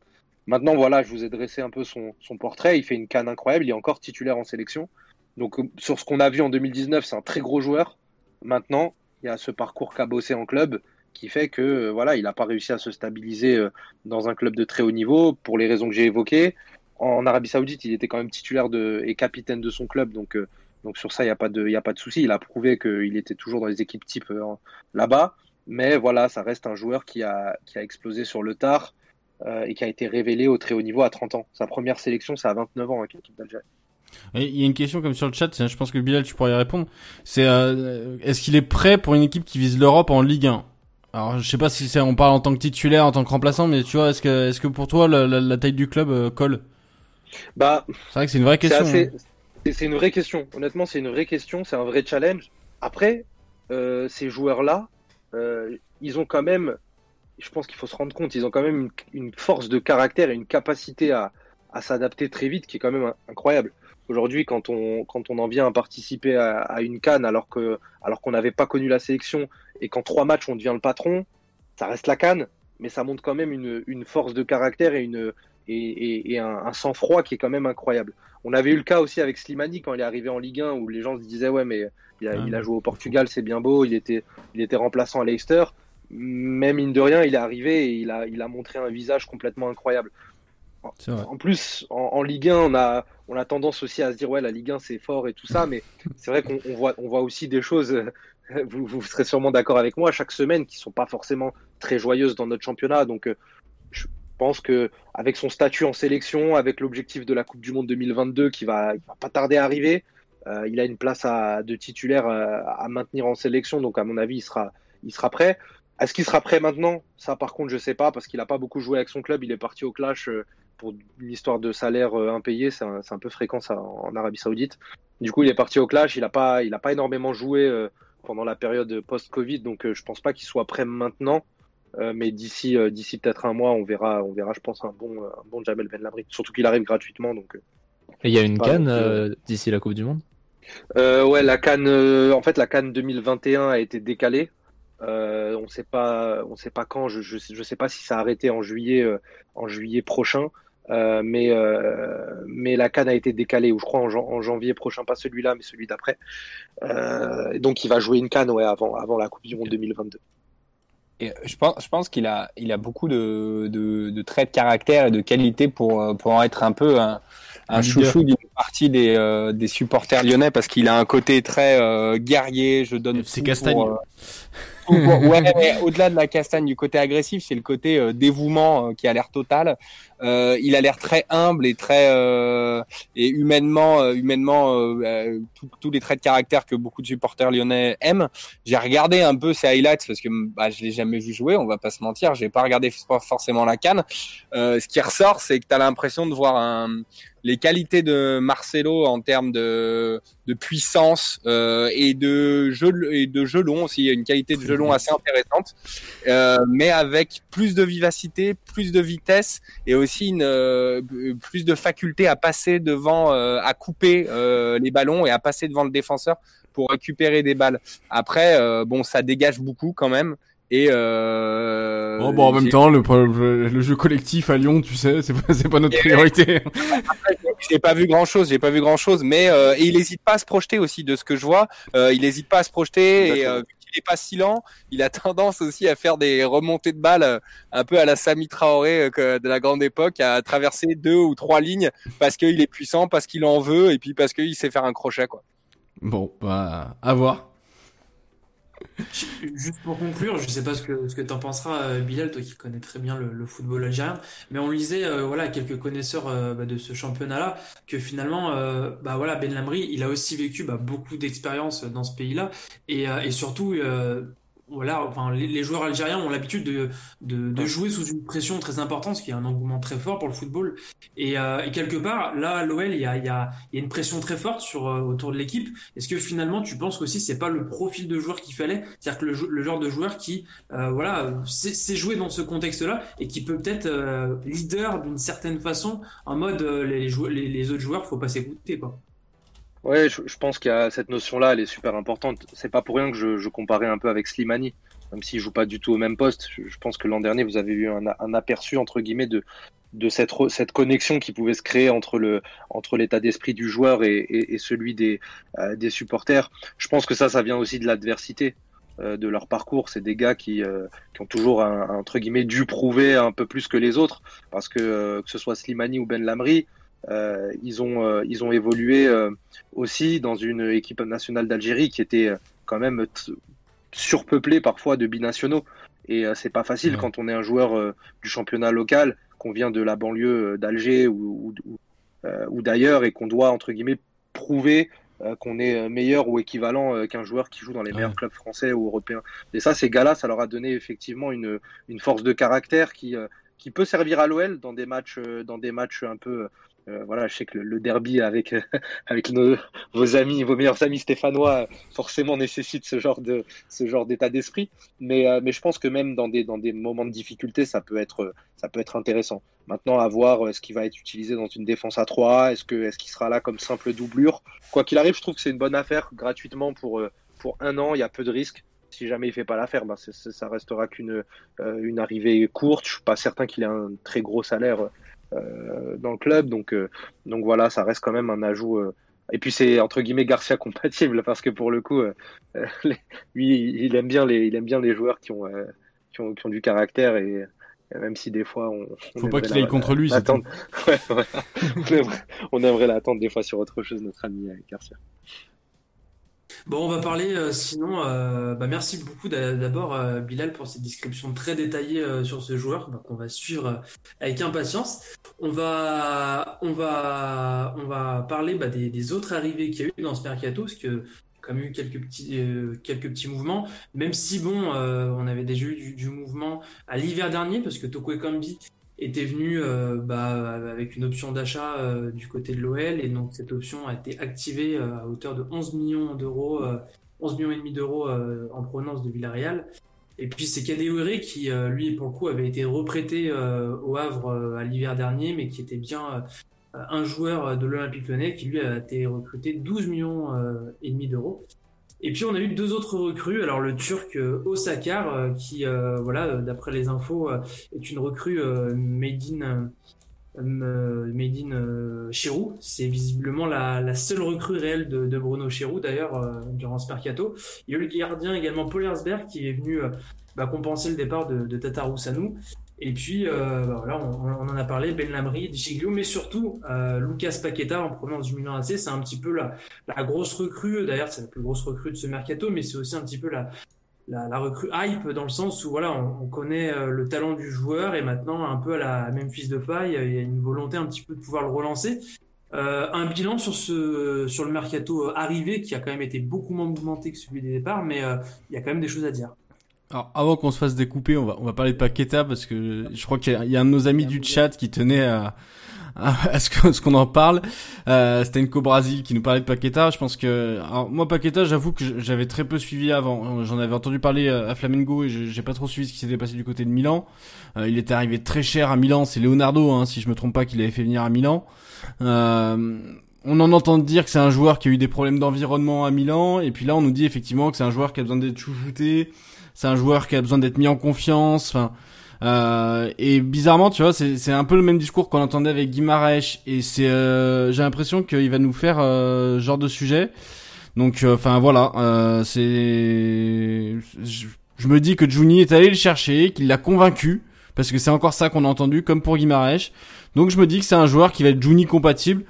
Maintenant, voilà, je vous ai dressé un peu son portrait. Il fait une CAN incroyable, il est encore titulaire en sélection. Donc, sur ce qu'on a vu en 2019, c'est un très gros joueur. Maintenant, il y a ce parcours cabossé en club qui fait que, voilà, il n'a pas réussi à se stabiliser dans un club de très haut niveau pour les raisons que j'ai évoquées. En Arabie Saoudite, il était quand même titulaire et capitaine de son club. Donc sur ça, il n'y a pas de souci. Il a prouvé qu'il était toujours dans les équipes type là-bas. Mais voilà, ça reste un joueur qui a explosé sur le tard et qui a été révélé au très haut niveau à 30 ans. Sa première sélection, c'est à 29 ans avec l'équipe d'Algérie. Il y a une question comme sur le chat, je pense que Bilal, tu pourrais y répondre. C'est est-ce qu'il est prêt pour une équipe qui vise l'Europe en Ligue 1 ? Alors, je sais pas si on parle en tant que titulaire, en tant que remplaçant, mais tu vois, est-ce que pour toi la taille du club colle ? Bah, c'est vrai que c'est une vraie question. C'est une vraie question. Honnêtement, c'est une vraie question, c'est un vrai challenge. Après, ces joueurs-là, ils ont quand même, je pense qu'il faut se rendre compte, ils ont quand même une force de caractère et une capacité à s'adapter très vite qui est quand même incroyable. Aujourd'hui, quand on en vient à participer à une CAN alors qu'on n'avait pas connu la sélection et qu'en 3 matchs on devient le patron, ça reste la CAN, mais ça montre quand même une force de caractère et un sang-froid qui est quand même incroyable. On avait eu le cas aussi avec Slimani quand il est arrivé en Ligue 1 où les gens se disaient ouais mais il a joué au Portugal, c'est bien beau, il était remplaçant à Leicester, mais mine de rien il est arrivé et il a montré un visage complètement incroyable. En plus, en Ligue 1, on a tendance aussi à se dire ouais, la Ligue 1 c'est fort et tout ça, mais c'est vrai qu'on voit aussi des choses. Vous serez sûrement d'accord avec moi chaque semaine qui sont pas forcément très joyeuses dans notre championnat. Donc, je pense que avec son statut en sélection, avec l'objectif de la Coupe du Monde 2022 qui va pas tarder à arriver, il a une place de titulaire à maintenir en sélection. Donc, à mon avis, il sera prêt. Est-ce qu'il sera prêt maintenant ? Ça, par contre, je sais pas parce qu'il a pas beaucoup joué avec son club. Il est parti au clash. Pour une histoire de salaire impayé, c'est un peu fréquent ça en Arabie Saoudite. Du coup, il est parti au clash, il n'a pas énormément joué pendant la période post-Covid, donc je pense pas qu'il soit prêt maintenant. Mais d'ici peut-être un mois, on verra, je pense, un bon Jamel Benlamri. Surtout qu'il arrive gratuitement. Donc, et il y a une CAN d'ici la Coupe du Monde ? Ouais, la CAN. En fait, la CAN 2021 a été décalée. On sait pas quand. Je sais pas si ça a arrêté en juillet prochain. Mais la CAN a été décalée, ou je crois en janvier prochain, pas celui-là, mais celui d'après. Donc il va jouer une CAN avant la Coupe du Monde 2022. Et je pense qu'il a beaucoup de traits de caractère et de qualité pour en être un peu un chouchou d'une partie des supporters lyonnais parce qu'il a un côté très guerrier. Je donne FC Castagne. Ouais, au-delà de la castagne, du côté agressif, c'est le côté dévouement qui a l'air total. Il a l'air très humble et très et humainement, tous les traits de caractère que beaucoup de supporters lyonnais aiment. J'ai regardé un peu ses highlights parce que je l'ai jamais vu jouer, on va pas se mentir, j'ai pas regardé forcément la CAN. Ce qui ressort, c'est que t'as l'impression de voir les qualités de Marcelo en termes de puissance et de jeu long aussi. Il y a une qualité de jeu long assez intéressante, mais avec plus de vivacité, plus de vitesse et aussi plus de faculté à passer devant, à couper les ballons et à passer devant le défenseur pour récupérer des balles. Après, ça dégage beaucoup quand même. Et en même temps, le jeu collectif à Lyon, tu sais, c'est pas notre priorité. Après, j'ai pas vu grand chose, mais il hésite pas à se projeter aussi de ce que je vois. Il hésite pas à se projeter et vu qu'il est pas si lent, il a tendance aussi à faire des remontées de balles un peu à la Sami Traoré de la grande époque, à traverser 2 ou 3 lignes parce qu'il est puissant, parce qu'il en veut et puis parce qu'il sait faire un crochet, quoi. Bon, à voir. Juste pour conclure, je ne sais pas ce que tu en penseras, Bilal, toi qui connais très bien le football algérien, mais on lisait quelques connaisseurs de ce championnat-là que finalement Benlamri, il a aussi vécu beaucoup d'expériences dans ce pays-là et surtout Voilà, enfin, les joueurs algériens ont l'habitude de jouer sous une pression très importante, ce qui est un engouement très fort pour le football. Et quelque part, là, à l'OL, il y a une pression très forte autour de l'équipe. Est-ce que finalement, tu penses qu'aussi, c'est pas le profil de joueur qu'il fallait, c'est-à-dire que le genre de joueur qui, voilà, sait jouer dans ce contexte-là et qui peut peut-être leader d'une certaine façon, en mode les autres joueurs, faut pas s'écouter, quoi. Ouais, je pense qu'il y a cette notion-là, elle est super importante. C'est pas pour rien que je comparais un peu avec Slimani, même s'il joue pas du tout au même poste. Je pense que l'an dernier, vous avez eu un aperçu entre guillemets de cette connexion qui pouvait se créer entre l'état d'esprit du joueur et celui des supporters. Je pense que ça vient aussi de l'adversité, de leur parcours. C'est des gars qui ont toujours entre guillemets dû prouver un peu plus que les autres, parce que ce soit Slimani ou Ben Lamri. Ils ont évolué aussi dans une équipe nationale d'Algérie qui était quand même surpeuplée parfois de binationaux, et c'est pas facile quand on est un joueur du championnat local, qu'on vient de la banlieue d'Alger ou d'ailleurs, et qu'on doit entre guillemets prouver qu'on est meilleur ou équivalent qu'un joueur qui joue dans les meilleurs clubs français ou européens. Et ça, ces gars-là, ça leur a donné effectivement une force de caractère qui peut servir à l'OL dans des matchs un peu... Voilà, je sais que le derby avec vos meilleurs amis stéphanois forcément nécessite ce genre d'état d'esprit, mais je pense que même dans des moments de difficulté, ça peut être intéressant. Maintenant, à voir ce qui va être utilisé dans une défense à 3, est-ce qu'il sera là comme simple doublure. Quoi qu'il arrive, je trouve que c'est une bonne affaire gratuitement pour un an, il y a peu de risques. Si jamais il fait pas l'affaire, ben ça restera qu'une arrivée courte. Je suis pas certain qu'il ait un très gros salaire dans le club, donc voilà, ça reste quand même un ajout, et puis c'est entre guillemets Garcia compatible, parce que pour le coup lui il aime bien les joueurs qui ont du caractère, et même si des fois on faut pas qu'il aille contre lui, c'est ouais, voilà. on aimerait l'attendre des fois sur autre chose, notre ami Garcia. Bon, on va parler sinon. Merci beaucoup d'abord, Bilal, pour cette description très détaillée sur ce joueur qu'on va suivre avec impatience. On va parler des autres arrivées qu'il y a eu dans ce mercato, parce que comme eu quelques petits mouvements, même si on avait déjà eu du mouvement à l'hiver dernier, parce que Toko Ekambi était venu avec une option d'achat du côté de l'OL, et donc cette option a été activée à hauteur de 11,5 millions d'euros en provenance de Villarreal. Et puis c'est Kadewere qui, lui, pour le coup, avait été reprêté au Havre à l'hiver dernier, mais qui était bien un joueur de l'Olympique Lyonnais, qui lui a été recruté 12,5 millions d'euros. Et puis on a eu deux autres recrues. Alors le Turc Osakar, qui d'après les infos est une recrue made in Chirou. C'est visiblement la seule recrue réelle de Bruno Chirou, d'ailleurs, durant ce mercato. Il y a eu le gardien également Paul Herzberg, qui est venu compenser le départ de Tatarou Sanou. Et puis on en a parlé, Ben Lamri, Giglio, mais surtout Lucas Paqueta en provenance du Milan AC. C'est un petit peu la grosse recrue, d'ailleurs c'est la plus grosse recrue de ce mercato, mais c'est aussi un petit peu la recrue hype, dans le sens où voilà, on connaît le talent du joueur, et maintenant un peu à la Memphis Depay, il y a une volonté un petit peu de pouvoir le relancer. Un bilan sur le mercato arrivé, qui a quand même été beaucoup moins mouvementé que celui des départs, mais il y a quand même des choses à dire. Alors, avant qu'on se fasse découper, on va parler de Paqueta, parce que je crois qu'il y a un de nos amis du chat qui tenait à ce qu'on en parle. C'était Nico Brasil qui nous parlait de Paqueta. Je pense que, alors, moi, Paqueta, j'avoue que j'avais très peu suivi avant. J'en avais entendu parler à Flamengo, et j'ai pas trop suivi ce qui s'était passé du côté de Milan. Il était arrivé très cher à Milan. C'est Leonardo, si je me trompe pas, qui l'avait fait venir à Milan. On en entend dire que c'est un joueur qui a eu des problèmes d'environnement à Milan. Et puis là, on nous dit effectivement que c'est un joueur qui a besoin d'être chouchouté. C'est un joueur qui a besoin d'être mis en confiance. Et bizarrement, tu vois, c'est un peu le même discours qu'on entendait avec Guimaraes. Et c'est, j'ai l'impression qu'il va nous faire genre de sujet. Donc, je me dis que Juni est allé le chercher, qu'il l'a convaincu, parce que c'est encore ça qu'on a entendu, comme pour Guimaraes. Donc, je me dis que c'est un joueur qui va être Juni compatible,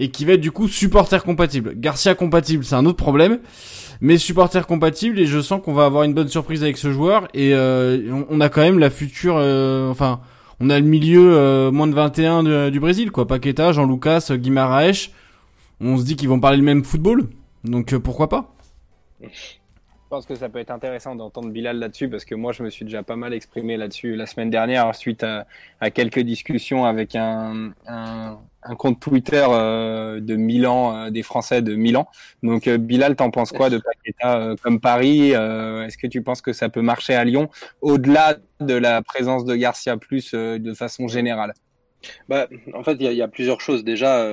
et qui va être du coup supporter compatible. Garcia compatible, c'est un autre problème, mais supporter compatible, et je sens qu'on va avoir une bonne surprise avec ce joueur. Et on a quand même la future, on a le milieu moins de 21 du Brésil, quoi. Paqueta, Jean Lucas, Guimaraes, on se dit qu'ils vont parler le même football, donc pourquoi pas. Je pense que ça peut être intéressant d'entendre Bilal là-dessus, parce que moi, je me suis déjà pas mal exprimé là-dessus la semaine dernière, suite à quelques discussions avec un compte Twitter de Milan, des Français de Milan. Donc, Bilal, t'en penses quoi de Paqueta comme Paris? Est-ce que tu penses que ça peut marcher à Lyon, au-delà de la présence de Garcia plus de façon générale? Bah, en fait, il y a plusieurs choses. Déjà,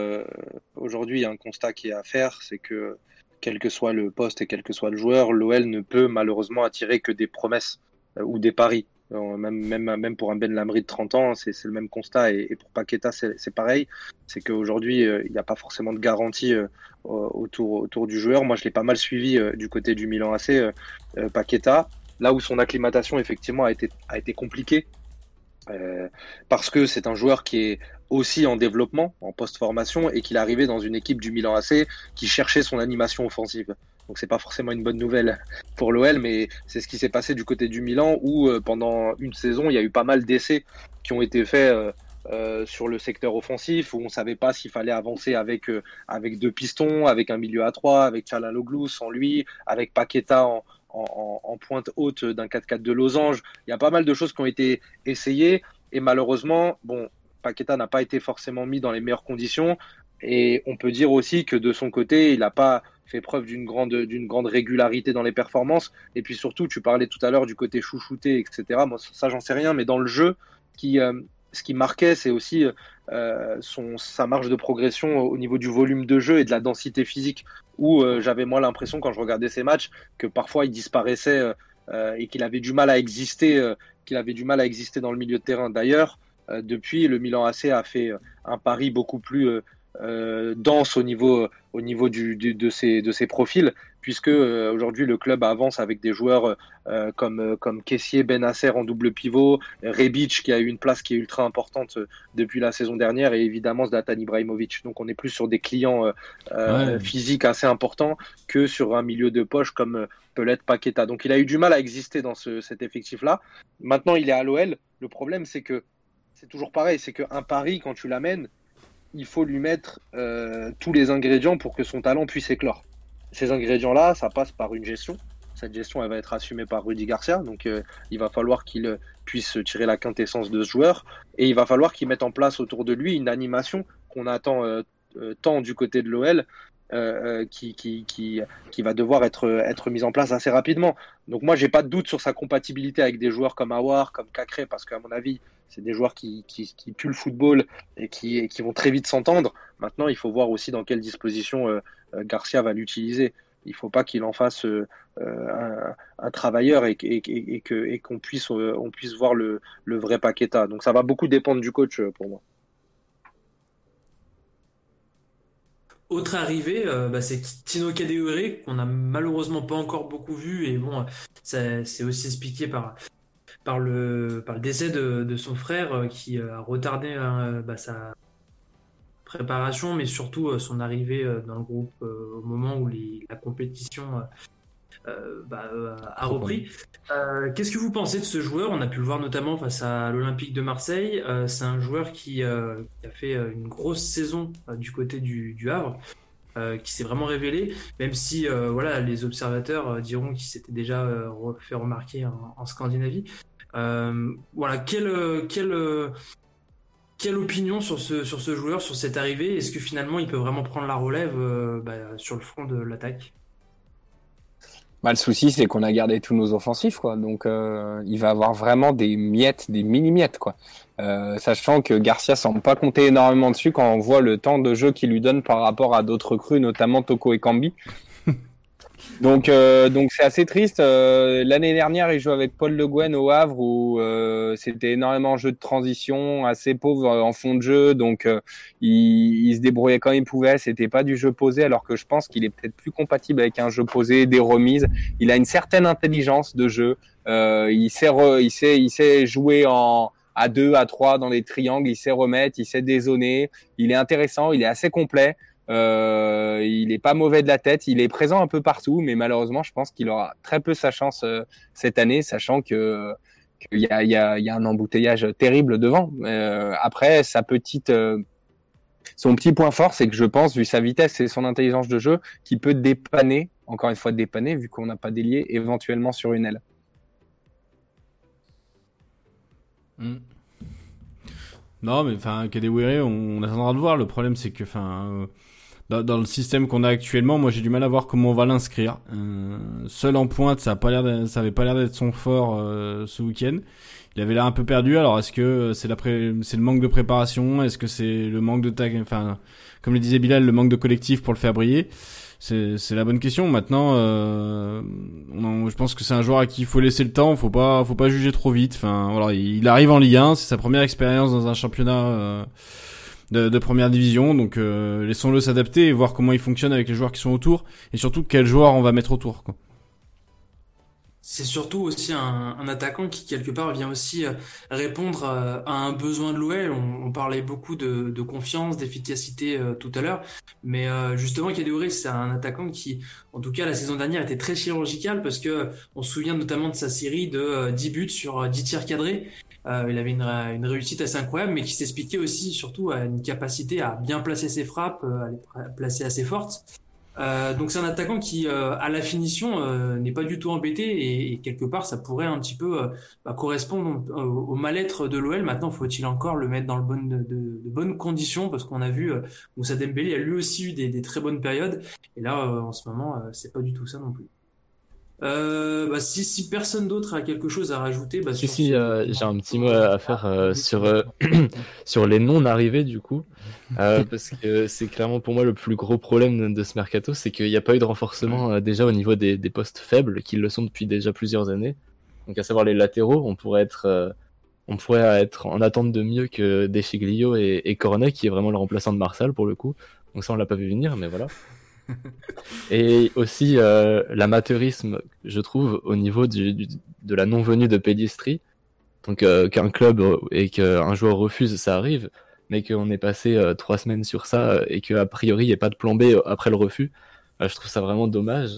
aujourd'hui, il y a un constat qui est à faire, c'est que quel que soit le poste et quel que soit le joueur, l'OL ne peut malheureusement attirer que des promesses ou des paris. Même pour un Ben Lamri de 30 ans, c'est le même constat. Et pour Paqueta, c'est pareil. C'est qu'aujourd'hui, il n'y a pas forcément de garantie autour du joueur. Moi, je l'ai pas mal suivi du côté du Milan AC, Paqueta. Là où son acclimatation, effectivement, a été compliquée. Parce que c'est un joueur qui est aussi en développement, en post-formation, et qu'il est arrivé dans une équipe du Milan AC qui cherchait son animation offensive. Donc c'est pas forcément une bonne nouvelle pour l'OL, mais c'est ce qui s'est passé du côté du Milan, où pendant une saison, il y a eu pas mal d'essais qui ont été faits sur le secteur offensif, où on savait pas s'il fallait avancer avec deux pistons, avec un milieu à trois, avec Çalhanoğlu sans lui, avec Paqueta en pointe haute d'un 4-4 de losange. Il y a pas mal de choses qui ont été essayées et malheureusement, bon, Paqueta n'a pas été forcément mis dans les meilleures conditions et on peut dire aussi que de son côté, il n'a pas fait preuve d'une grande régularité dans les performances. Et puis surtout, tu parlais tout à l'heure du côté chouchouté, etc. Moi, ça, j'en sais rien, mais dans le jeu, ce qui marquait, c'est aussi sa marge de progression au niveau du volume de jeu et de la densité physique, où j'avais moi l'impression, quand je regardais ces matchs, que parfois il disparaissait et qu'il avait du mal à exister, dans le milieu de terrain. D'ailleurs, depuis, le Milan AC a fait un pari beaucoup plus dense au niveau de ses profils, puisque aujourd'hui le club avance avec des joueurs comme Kessié, Bennacer en double pivot, Rebic qui a eu une place qui est ultra importante depuis la saison dernière, et évidemment Zlatan Ibrahimovic. Donc on est plus sur des clients physiques assez importants que sur un milieu de poche comme peut l'être Paqueta. Donc il a eu du mal à exister dans cet effectif-là. Maintenant il est à l'OL. Le problème, c'est que c'est toujours pareil, c'est qu'un pari, quand tu l'amènes, il faut lui mettre tous les ingrédients pour que son talent puisse éclore. Ces ingrédients-là, ça passe par une gestion. Cette gestion, elle va être assumée par Rudy Garcia. Donc, il va falloir qu'il puisse tirer la quintessence de ce joueur. Et il va falloir qu'il mette en place autour de lui une animation qu'on attend tant du côté de l'OL, qui va devoir être mise en place assez rapidement. Donc moi, j'ai pas de doute sur sa compatibilité avec des joueurs comme Aouar, comme Cacré, parce qu'à mon avis, c'est des joueurs qui puent le football et qui vont très vite s'entendre. Maintenant, il faut voir aussi dans quelle disposition Garcia va l'utiliser. Il faut pas qu'il en fasse un travailleur et qu'on puisse voir le vrai Paqueta. Donc ça va beaucoup dépendre du coach pour moi. Autre arrivée, c'est Tino Kadewere, qu'on n'a malheureusement pas encore beaucoup vu, et bon, ça, c'est aussi expliqué par le décès de son frère, qui a retardé sa préparation, mais surtout son arrivée dans le groupe au moment où la compétition a repris. Qu'est-ce que vous pensez de ce joueur? On a pu le voir notamment face à l'Olympique de Marseille. C'est un joueur qui a fait une grosse saison du côté du Havre, qui s'est vraiment révélé, même si les observateurs diront qu'il s'était déjà fait remarquer en Scandinavie. Quelle opinion sur ce joueur, sur cette arrivée? Est-ce que finalement il peut vraiment prendre la relève sur le front de l'attaque? Le souci, c'est qu'on a gardé tous nos offensifs, quoi. Donc, il va avoir vraiment des miettes, des mini-miettes, quoi. Sachant que Garcia semble pas compter énormément dessus quand on voit le temps de jeu qu'il lui donne par rapport à d'autres recrues, notamment Toko Ekambi. Donc c'est assez triste. L'année dernière, il jouait avec Paul Le Guen au Havre, où c'était énormément un jeu de transition, assez pauvre en fond de jeu. Donc il se débrouillait quand il pouvait. C'était pas du jeu posé, alors que je pense qu'il est peut-être plus compatible avec un jeu posé, des remises. Il a une certaine intelligence de jeu. Il sait jouer en à deux, à trois dans les triangles. Il sait remettre, il sait dézoner. Il est intéressant, il est assez complet. Il est pas mauvais de la tête, il est présent un peu partout, mais malheureusement, je pense qu'il aura très peu sa chance cette année, sachant qu'il y a un embouteillage terrible devant. Après, son petit point fort, c'est que je pense, vu sa vitesse et son intelligence de jeu, qu'il peut dépanner encore une fois dépanner vu qu'on n'a pas d'ailier éventuellement sur une aile. Mm. Non mais enfin Kadewere, on attendra de voir. Le problème c'est que dans le système qu'on a actuellement, moi j'ai du mal à voir comment on va l'inscrire. Seul en pointe, ça avait pas l'air d'être son fort ce week-end. Il avait l'air un peu perdu. Alors est-ce que c'est le manque de préparation? Est-ce que c'est le manque de tag? Enfin, comme le disait Bilal, le manque de collectif pour le faire briller. C'est la bonne question. Maintenant, je pense que c'est un joueur à qui il faut laisser le temps. Faut pas juger trop vite. Enfin, voilà, il arrive en Ligue 1, c'est sa première expérience dans un championnat. De première division, donc laissons-le s'adapter et voir comment il fonctionne avec les joueurs qui sont autour et surtout quels joueurs on va mettre autour, quoi. C'est surtout aussi un attaquant qui quelque part vient aussi répondre à un besoin de l'OL. On parlait beaucoup de confiance, d'efficacité tout à l'heure, mais justement Kadewere, c'est un attaquant qui, en tout cas la saison dernière, était très chirurgical parce que on se souvient notamment de sa série de 10 buts sur 10 tirs cadrés. Il avait une réussite assez incroyable, mais qui s'expliquait aussi surtout à une capacité à bien placer ses frappes, à les placer assez fortes. Donc c'est un attaquant qui, à la finition, n'est pas du tout embêté et quelque part ça pourrait un petit peu correspondre au mal-être de l'OL. Maintenant, faut-il encore le mettre dans de bonnes conditions, parce qu'on a vu Moussa Dembélé a lui aussi eu des très bonnes périodes et là en ce moment c'est pas du tout ça non plus. Si personne d'autre a quelque chose à rajouter, j'ai un petit mot à faire sur les non-arrivés du coup, parce que c'est clairement pour moi le plus gros problème de ce mercato, c'est qu'il n'y a pas eu de renforcement déjà au niveau des postes faibles qui le sont depuis déjà plusieurs années. Donc à savoir les latéraux, on pourrait être en attente de mieux que Deschiglio et Cornet, qui est vraiment le remplaçant de Marsal pour le coup. Donc ça on l'a pas vu venir, mais voilà. Et aussi l'amateurisme, je trouve, au niveau de la non-venue de Pellistri. Donc qu'un club et qu'un joueur refuse, ça arrive, mais qu'on est passé 3 semaines sur ça et qu'a priori il n'y ait pas de plan B après le refus, je trouve ça vraiment dommage.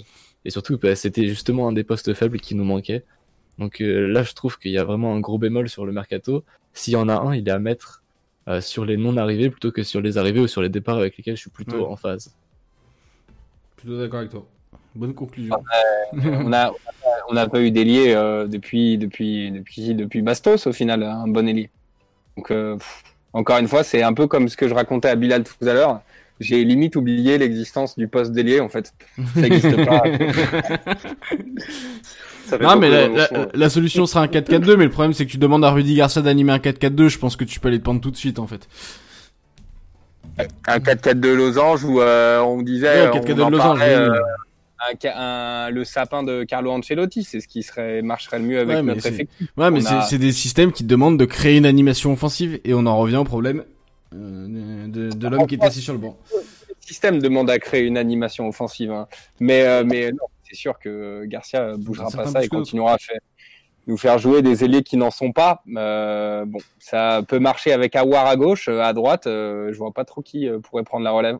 Et surtout, c'était justement un des postes faibles qui nous manquait. Donc là, je trouve qu'il y a vraiment un gros bémol sur le mercato. S'il y en a un, il est à mettre sur les non-arrivés plutôt que sur les arrivées ou sur les départs, avec lesquels je suis plutôt en phase. Plutôt d'accord avec toi. Bonne conclusion. On n'a pas eu d'ailier depuis Bastos au final, un bon ailier. Donc encore une fois, c'est un peu comme ce que je racontais à Bilal tout à l'heure. J'ai limite oublié l'existence du poste d'ailier en fait. Ça n'existe pas. Non mais la solution sera un 4-4-2, mais le problème c'est que tu demandes à Rudy Garcia d'animer un 4-4-2. Je pense que tu peux aller te pendre tout de suite en fait. Un 4-4 de losange où on disait le sapin de Carlo Ancelotti, c'est ce qui marcherait le mieux avec notre effectif. Ouais, mais c'est des systèmes qui demandent de créer une animation offensive et on en revient au problème de l'homme qui était assis sur le banc. Le système demande à créer une animation offensive, hein. Mais non, c'est sûr que Garcia bougera pas ça et continuera à nous faire jouer des ailiers qui n'en sont pas. Ça peut marcher avec Aouar à gauche, à droite, je vois pas trop qui pourrait prendre la relève.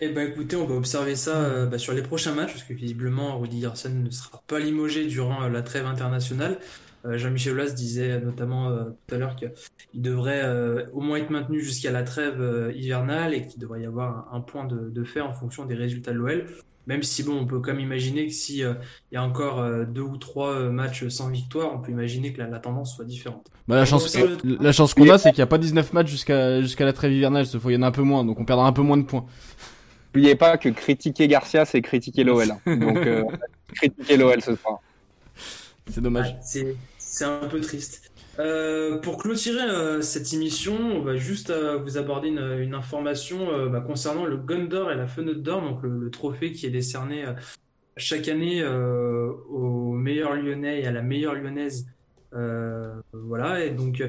Eh ben écoutez, on va observer ça sur les prochains matchs, parce que visiblement Rudy Garcia ne sera pas limogé durant la trêve internationale. Jean-Michel Aulas disait notamment tout à l'heure qu'il devrait au moins être maintenu jusqu'à la trêve hivernale et qu'il devrait y avoir un point de fait en fonction des résultats de l'OL. Même si on peut quand même imaginer que si il y a encore 2 ou 3 matchs sans victoire, on peut imaginer que la tendance soit différente. Bah, la chance qu'on a, c'est qu'il n'y a pas 19 matchs jusqu'à la trêve hivernale. Cette fois, il y en a un peu moins, donc on perdra un peu moins de points. N'oubliez pas que critiquer Garcia, c'est critiquer l'OL. Donc critiquer l'OL ce soir. C'est dommage. C'est un peu triste. Pour clôturer cette émission, on va juste vous aborder une information concernant le Gondor et la Fenodor, donc le trophée qui est décerné chaque année au meilleur Lyonnais et à la meilleure Lyonnaise. Et donc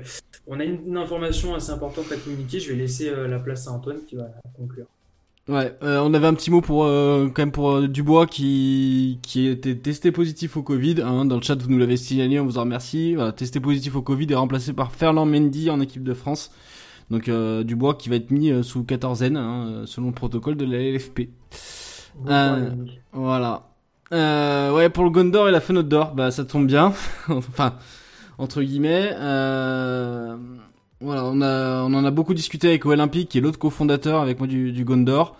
on a une information assez importante à communiquer. Je vais laisser la place à Antoine qui va conclure. Ouais, on avait un petit mot pour Dubois qui était testé positif au Covid, hein. Dans le chat, vous nous l'avez signalé, on vous en remercie. Voilà, testé positif au Covid et remplacé par Ferland Mendy en équipe de France. Donc Dubois qui va être mis sous quatorzaine, hein, selon le protocole de la LFP. Bon, voilà. Pour le Gondor et la Fenodor, ça tombe bien. Enfin, entre guillemets. Voilà, on en a beaucoup discuté avec Olympique, qui est l'autre cofondateur avec moi du Gondor,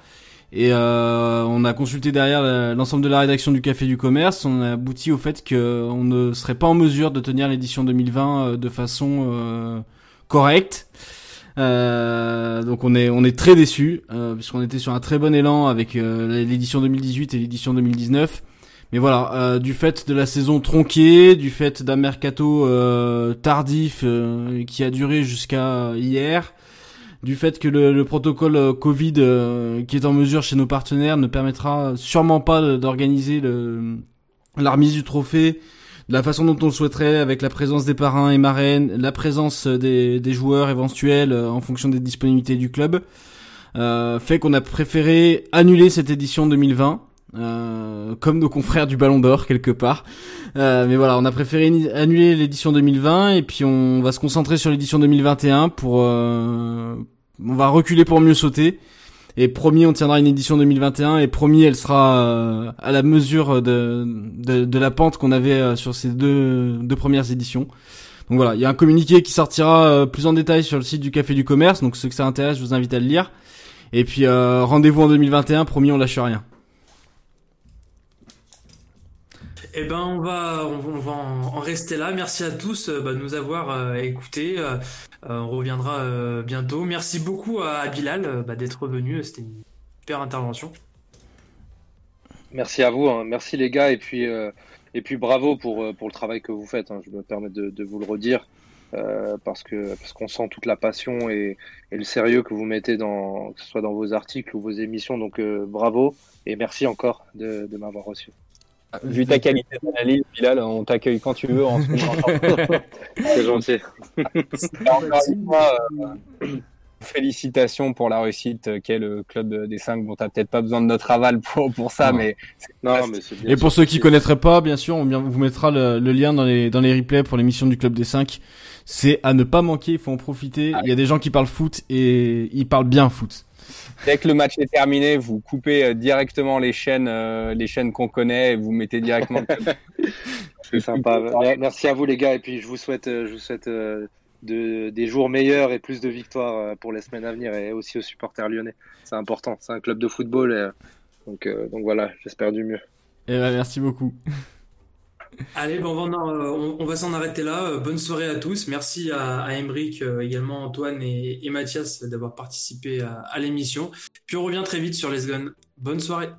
Et on a consulté derrière l'ensemble de la rédaction du Café du Commerce. On a abouti au fait qu'on ne serait pas en mesure de tenir l'édition 2020 de façon correcte. Donc on est très déçus, puisqu'on était sur un très bon élan avec l'édition 2018 et l'édition 2019. Mais voilà, du fait de la saison tronquée, du fait d'un mercato tardif qui a duré jusqu'à hier, du fait que le protocole Covid qui est en mesure chez nos partenaires ne permettra sûrement pas d'organiser la remise du trophée de la façon dont on le souhaiterait, avec la présence des parrains et marraines, la présence des joueurs éventuels en fonction des disponibilités du club, fait qu'on a préféré annuler cette édition 2020. Comme nos confrères du Ballon d'Or quelque part, mais voilà, on a préféré annuler l'édition 2020 et puis on va se concentrer sur l'édition 2021 pour on va reculer pour mieux sauter, et promis on tiendra une édition 2021 et promis elle sera à la mesure de la pente qu'on avait sur ces deux premières éditions. Donc voilà, il y a un communiqué qui sortira plus en détail sur le site du Café du Commerce, donc ceux que ça intéresse, je vous invite à le lire, et puis rendez-vous en 2021, promis on lâche rien. Eh ben on va en rester là. Merci à tous de nous avoir écoutés. On reviendra bientôt. Merci beaucoup à Bilal d'être revenu. C'était une super intervention. Merci à vous. Hein. Merci les gars. Et puis bravo pour le travail que vous faites. Hein. Je me permets de vous le redire parce qu'on sent toute la passion et le sérieux que vous mettez que ce soit dans vos articles ou vos émissions. Donc bravo et merci encore de m'avoir reçu. Vu ta qualité d'analyse, Bilal, on t'accueille quand tu veux. C'est gentil. Encore une fois, félicitations pour la réussite qu'est le Club des Cinq. Bon, t'as peut-être pas besoin de notre aval pour ça, non. Mais... Non, mais c'est bien. Et pour ceux qui connaîtraient pas, bien sûr, on vous mettra le lien dans les replays pour l'émission du Club des Cinq. C'est à ne pas manquer, il faut en profiter. Il y a des gens qui parlent foot et ils parlent bien foot. Dès que le match est terminé, vous coupez directement les chaînes qu'on connaît et vous mettez directement. C'est sympa. Merci à vous les gars et puis je vous souhaite des jours meilleurs et plus de victoires pour les semaines à venir, et aussi aux supporters lyonnais. C'est important. C'est un club de football, donc voilà. J'espère du mieux. Et ben merci beaucoup. Allez, on va s'en arrêter là. Bonne soirée à tous. Merci à Aymeric, également Antoine et Mathias d'avoir participé à l'émission. Puis on revient très vite sur Let's Gone. Bonne soirée.